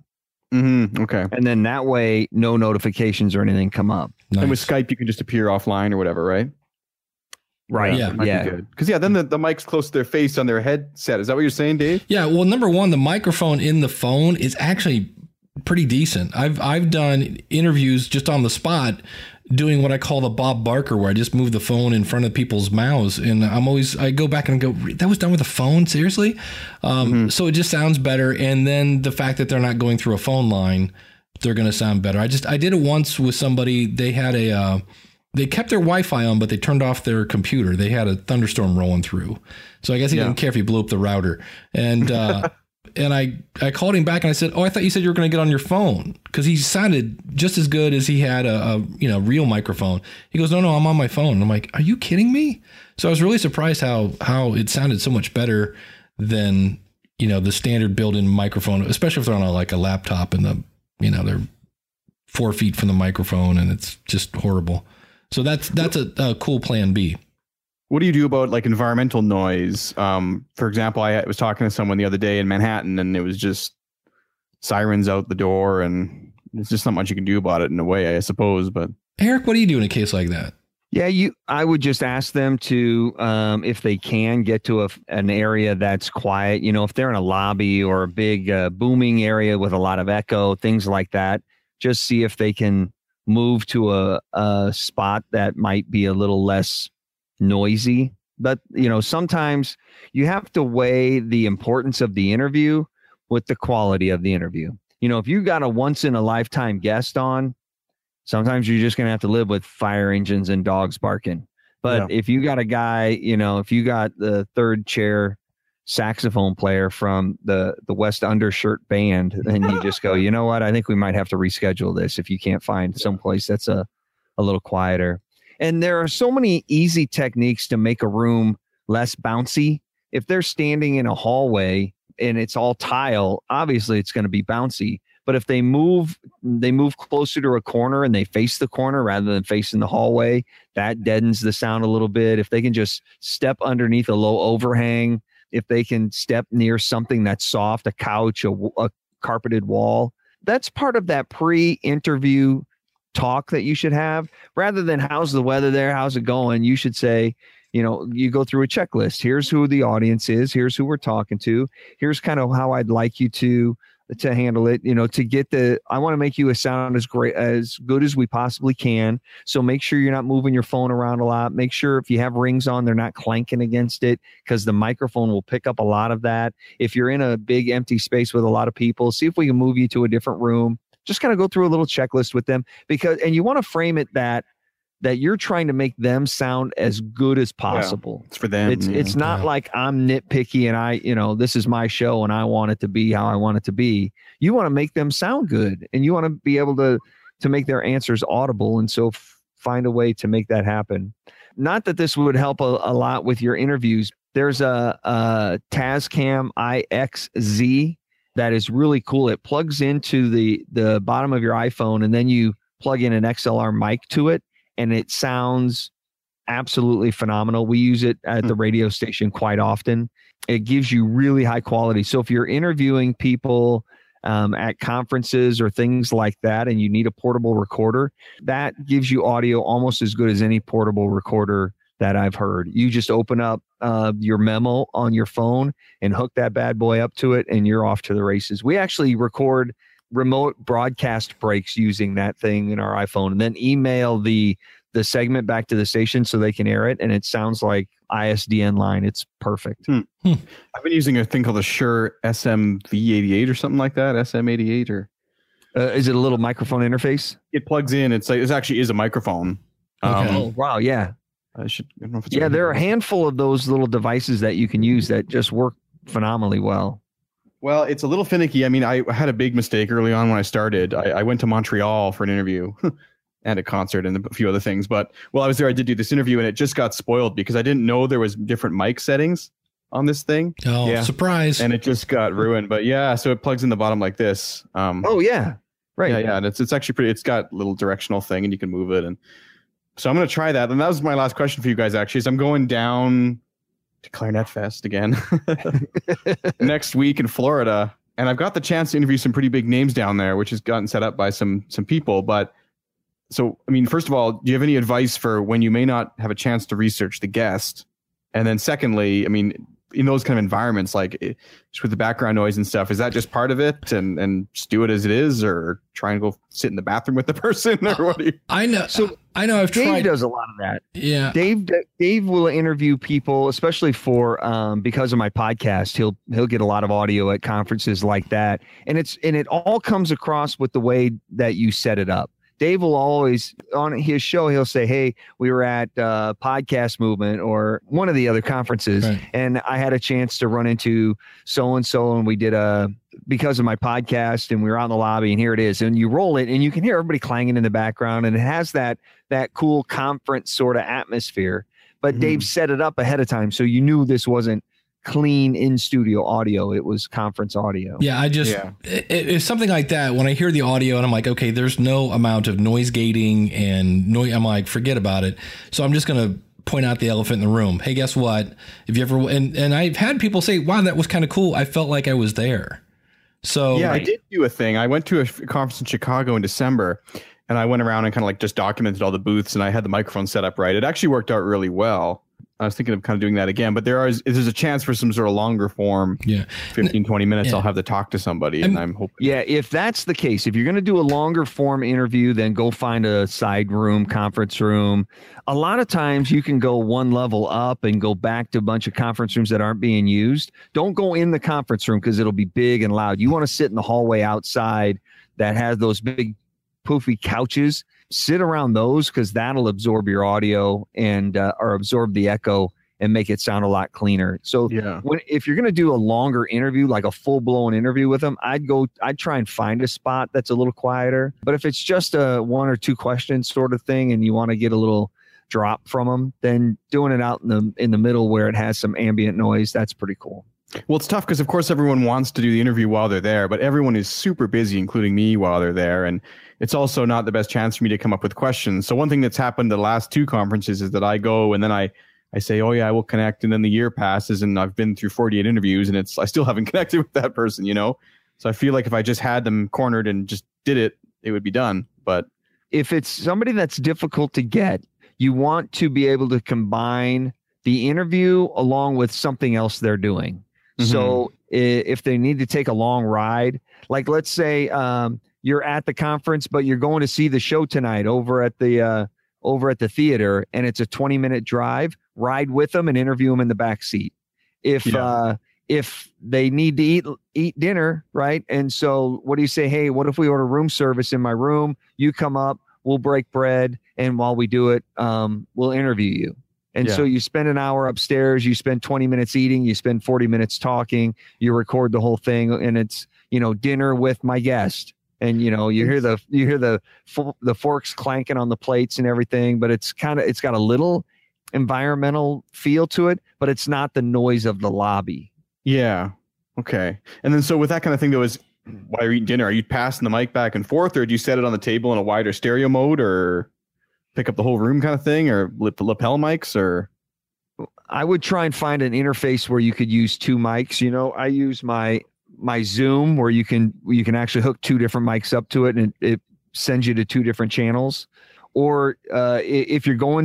Mm-hmm. Okay. And then that way, no notifications or anything come up. Nice. And with Skype, you can just appear offline or whatever, right? Right. Yeah. Because, then the mic's close to their face on their headset. Is that what you're saying, Dave? Yeah. Well, number one, the microphone in the phone is actually pretty decent. I've done interviews just on the spot doing what I call the Bob Barker, where I just move the phone in front of people's mouths. And I'm always, I go back and go, that was done with a phone? Seriously? So it just sounds better. And then the fact that they're not going through a phone line, they're going to sound better. I did it once with somebody. They had a, they kept their Wi-Fi on, but they turned off their computer. They had a thunderstorm rolling through. So I guess he didn't care if he blew up the router. And, and I called him back and I said, oh, I thought you said you were going to get on your phone, because he sounded just as good as he had a real microphone. He goes, no, I'm on my phone. And I'm like, are you kidding me? So I was really surprised how it sounded so much better than, the standard built-in microphone, especially if they're on a laptop and they're 4 feet from the microphone and it's just horrible. So that's a cool plan B. What do you do about environmental noise? For example, I was talking to someone the other day in Manhattan, and it was just sirens out the door, and there's just not much you can do about it in a way, I suppose. But Eric, what do you do in a case like that? Yeah, I would just ask them to, if they can, get to an area that's quiet. If they're in a lobby or a big booming area with a lot of echo, things like that, just see if they can move to a spot that might be a little less noisy. But sometimes you have to weigh the importance of the interview with the quality of the interview. If you got a once in a lifetime guest on, sometimes you're just gonna have to live with fire engines and dogs barking. But if you got a guy, if you got the third chair saxophone player from the West Undershirt Band, and you just go, you know what, I think we might have to reschedule this if you can't find someplace that's a little quieter. And there are so many easy techniques to make a room less bouncy. If they're standing in a hallway and it's all tile, obviously it's going to be bouncy. But if they move closer to a corner and they face the corner rather than facing the hallway, that deadens the sound a little bit. If they can just step underneath a low overhang, if they can step near something that's soft, a couch, a carpeted wall, that's part of that pre-interview talk that you should have. Rather than how's the weather there, how's it going, you should say, you go through a checklist. Here's who the audience is, here's who we're talking to, here's kind of how I'd like you to handle it, to get I want to make you sound as good as we possibly can. So make sure you're not moving your phone around a lot. Make sure if you have rings on, they're not clanking against it, because the microphone will pick up a lot of that. If you're in a big empty space with a lot of people, see if we can move you to a different room. Just kind of go through a little checklist with them, and you want to frame it that you're trying to make them sound as good as possible. Yeah, it's for them. It's not like I'm nitpicky and I this is my show and I want it to be how I want it to be. You want to make them sound good, and you want to be able to make their answers audible. And so find a way to make that happen. Not that this would help a lot with your interviews. There's a TASCAM IXZ that is really cool. It plugs into the bottom of your iPhone, and then you plug in an XLR mic to it, and it sounds absolutely phenomenal. We use it at the radio station quite often. It gives you really high quality. So if you're interviewing people at conferences or things like that, and you need a portable recorder, that gives you audio almost as good as any portable recorder that I've heard. You just open up your memo on your phone and hook that bad boy up to it, and you're off to the races. We actually record remote broadcast breaks using that thing in our iPhone, and then email the segment back to the station so they can air it, and it sounds like ISDN line. It's perfect. I've been using a thing called the Shure SMV88 or something like that. SM88 or is it a little microphone interface? It plugs in. It's like, this actually is a microphone. Okay. Oh wow, yeah. I don't know if it's there are a handful of those little devices that you can use that just work phenomenally well. Well, it's a little finicky. I mean, I had a big mistake early on when I started. I went to Montreal for an interview and a concert and a few other things. But while I was there, I did do this interview, and it just got spoiled because I didn't know there was different mic settings on this thing. Oh, yeah. Surprise. And it just got ruined. But yeah, so it plugs in the bottom like this. Oh, yeah. Right. Yeah. And it's actually pretty. It's got a little directional thing, and you can move it. And so I'm going to try that. And that was my last question for you guys, actually, is I'm going down to Clarinet Fest again next week in Florida. And I've got the chance to interview some pretty big names down there, which has gotten set up by some people. But so, I mean, first of all, do you have any advice for when you may not have a chance to research the guest? And then secondly, I mean, in those kind of environments, like just with the background noise and stuff, is that just part of it and just do it as it is, or try and go sit in the bathroom with the person? Or what do you... I know. So I know I've Dave tried. Dave does a lot of that. Yeah. Dave will interview people, especially for, because of my podcast, he'll get a lot of audio at conferences like that. And it all comes across with the way that you set it up. Dave will always, on his show, he'll say, hey, we were at Podcast Movement or one of the other conferences, right, and I had a chance to run into so-and-so, and we did a, because of my podcast, and we were out in the lobby, and here it is. And you roll it, and you can hear everybody clanging in the background, and it has that cool conference sort of atmosphere. But mm-hmm. Dave set it up ahead of time, so you knew this wasn't clean in studio audio, it was conference audio. Yeah, I just it's something like that. When I hear the audio and I'm like, okay, there's no amount of noise gating and noise, I'm like, forget about it. So I'm just gonna point out the elephant in the room. Hey, guess what? If you ever and I've had people say, wow, that was kind of cool. I felt like I was there. So yeah, I did do a thing. I went to a conference in Chicago in December, and I went around and kind of like just documented all the booths, and I had the microphone set up right. It actually worked out really well. I was thinking of kind of doing that again, but there's a chance for some sort of longer form, 15, 20 minutes, I'll have to talk to somebody. And I'm hoping. Yeah, if that's the case, if you're going to do a longer form interview, then go find a side room, conference room. A lot of times you can go one level up and go back to a bunch of conference rooms that aren't being used. Don't go in the conference room because it'll be big and loud. You want to sit in the hallway outside that has those big poofy couches. Sit around those because that'll absorb your audio and or absorb the echo and make it sound a lot cleaner. So if you're going to do a longer interview, like a full blown interview with them, I'd try and find a spot that's a little quieter. But if it's just a one or two questions sort of thing and you want to get a little drop from them, then doing it out in the middle where it has some ambient noise, that's pretty cool. Well, it's tough because, of course, everyone wants to do the interview while they're there, but everyone is super busy, including me, while they're there. And it's also not the best chance for me to come up with questions. So one thing that's happened the last two conferences is that I go and then I say, oh, yeah, I will connect. And then the year passes and I've been through 48 interviews and I still haven't connected with that person, you know. So I feel like if I just had them cornered and just did it, it would be done. But if it's somebody that's difficult to get, you want to be able to combine the interview along with something else they're doing. Mm-hmm. So if they need to take a long ride, like let's say you're at the conference, but you're going to see the show tonight over at the theater, and it's a 20-minute drive, ride with them and interview them in the back seat. If they need to eat dinner, right? And so what do you say? Hey, what if we order room service in my room? You come up, we'll break bread, and while we do it, we'll interview you. And so you spend an hour upstairs, you spend 20 minutes eating, you spend 40 minutes talking, you record the whole thing, and it's, you know, dinner with my guest. And, you know, you hear the forks clanking on the plates and everything, but it's got a little environmental feel to it, but it's not the noise of the lobby. Yeah. Okay. And then so with that kind of thing, though, is while you're eating dinner, are you passing the mic back and forth, or do you set it on the table in a wider stereo mode, or pick up the whole room kind of thing, or lapel mics? Or I would try and find an interface where you could use two mics. You know, I use my Zoom where you can actually hook two different mics up to it, and it sends you to two different channels. Or if you know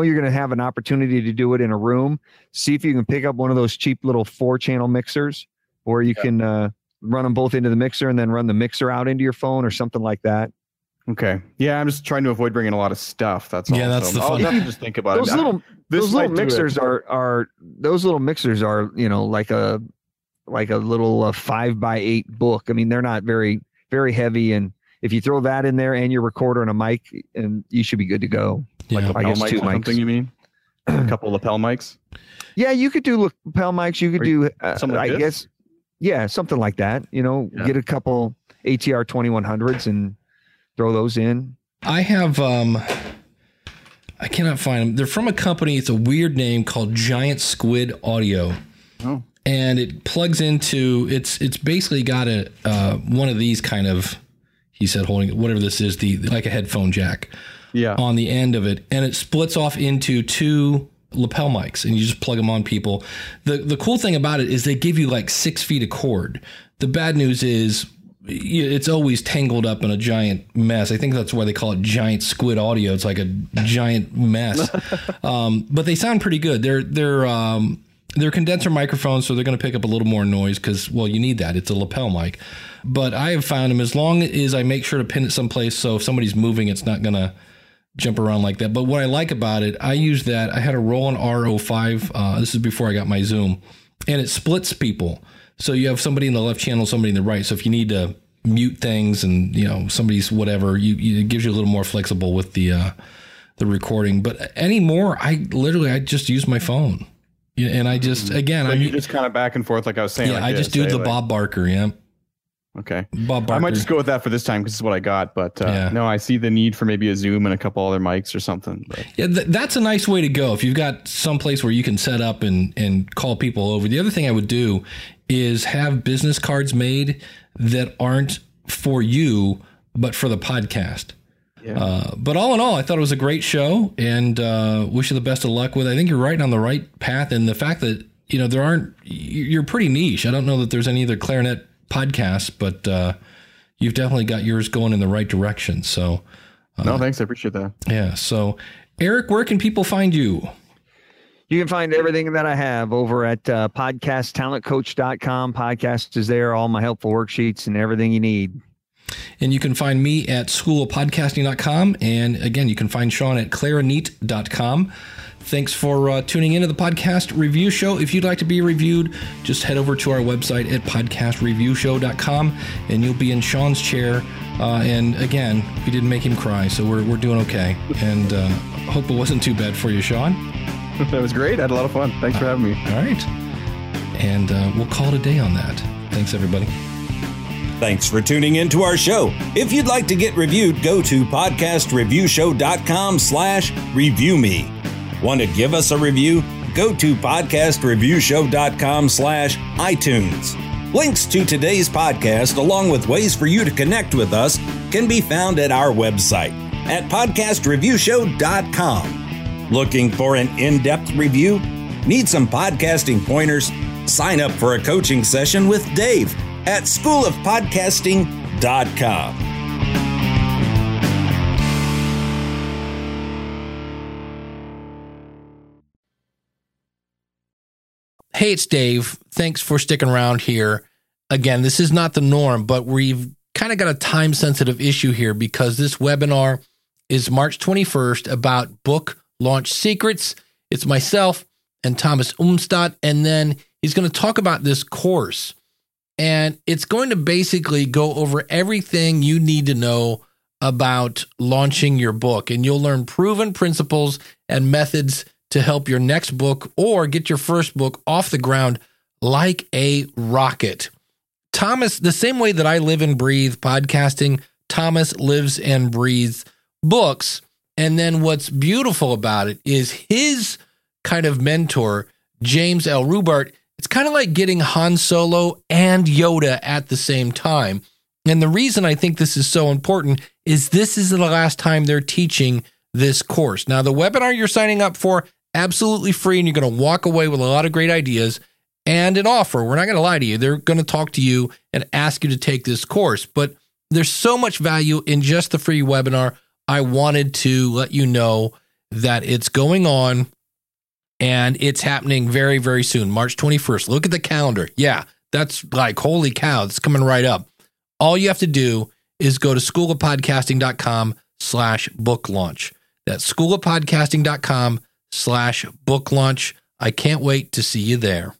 you're going to have an opportunity to do it in a room, see if you can pick up one of those cheap little 4-channel mixers, or you can run them both into the mixer and then run the mixer out into your phone or something like that. Okay. Yeah, I'm just trying to avoid bringing a lot of stuff. That's all. Yeah, that's the fun. I'll just think about it. Those little mixers are, you know, like a little 5x8 book. I mean, they're not very, very heavy, and if you throw that in there and your recorder and a mic, and you should be good to go. Yeah. Like lapel mics, two mics. Something you mean? A couple lapel mics. Yeah, you could do lapel mics. You could do something like this? Yeah, something like that. You know, get a couple ATR 2100s and throw those in. I have, I cannot find them. They're from a company. It's a weird name called Giant Squid Audio. Oh. And it plugs into, it's basically got a, one of these kind of, he said, holding whatever this is, like a headphone jack on the end of it. And it splits off into two lapel mics, and you just plug them on people. The cool thing about it is they give you like 6 feet of cord. The bad news is, it's always tangled up in a giant mess. I think that's why they call it Giant Squid Audio. It's like a giant mess. But they sound pretty good. They're They're condenser microphones, so they're going to pick up a little more noise because, well, you need that. It's a lapel mic. But I have found them, as long as I make sure to pin it someplace so if somebody's moving, it's not going to jump around like that. But what I like about it, I use that. I had a Roland R05. This is before I got my Zoom. And it splits people. So you have somebody in the left channel, somebody in the right. So if you need to mute things and, you know, somebody's whatever, it gives you a little more flexible with the recording. But anymore, I just use my phone. Yeah, and I just, again, so I'm just kind of back and forth, like I was saying. Yeah, like I just do the Bob Barker. Yeah. Okay. Bob Barker. I might just go with that for this time because it's what I got. But no, I see the need for maybe a Zoom and a couple other mics or something. But. Yeah, that's a nice way to go if you've got some place where you can set up and call people over. The other thing I would do is have business cards made that aren't for you, but for the podcast. Yeah. But all in all, I thought it was a great show, and wish you the best of luck with it. I think you're right on the right path. And the fact that, you know, you're pretty niche. I don't know that there's any other clarinet podcasts, but you've definitely got yours going in the right direction. So no, thanks. I appreciate that. Yeah. So Eric, where can people find you? You can find everything that I have over at podcasttalentcoach.com. Podcast is there, all my helpful worksheets and everything you need. And you can find me at schoolofpodcasting.com. And again, you can find Sean at clarineat.com. Thanks for tuning into the podcast review show. If you'd like to be reviewed, just head over to our website at podcastreviewshow.com and you'll be in Sean's chair. And again, we didn't make him cry, so we're doing okay. And hope it wasn't too bad for you, Sean. That was great. I had a lot of fun. Thanks for having me. All right. And we'll call it a day on that. Thanks, everybody. Thanks for tuning in to our show. If you'd like to get reviewed, go to podcastreviewshow.com/reviewme. Want to give us a review? Go to podcastreviewshow.com/iTunes. Links to today's podcast, along with ways for you to connect with us, can be found at our website at podcastreviewshow.com. Looking for an in-depth review? Need some podcasting pointers? Sign up for a coaching session with Dave at schoolofpodcasting.com. Hey, it's Dave. Thanks for sticking around here. Again, this is not the norm, but we've kind of got a time-sensitive issue here because this webinar is March 21st about book launch secrets. It's myself and Thomas Umstadt, and then he's going to talk about this course. And it's going to basically go over everything you need to know about launching your book. And you'll learn proven principles and methods to help your next book or get your first book off the ground like a rocket. Thomas, the same way that I live and breathe podcasting, Thomas lives and breathes books. And then what's beautiful about it is his kind of mentor, James L. Rubart. It's kind of like getting Han Solo and Yoda at the same time. And the reason I think this is so important is this is the last time they're teaching this course. Now, the webinar you're signing up for, absolutely free, and you're going to walk away with a lot of great ideas and an offer. We're not going to lie to you. They're going to talk to you and ask you to take this course. But there's so much value in just the free webinar. I wanted to let you know that it's going on. And it's happening very, very soon, March 21st. Look at the calendar. Yeah, that's like, holy cow, it's coming right up. All you have to do is go to schoolofpodcasting.com/book launch. That's schoolofpodcasting.com/book launch. I can't wait to see you there.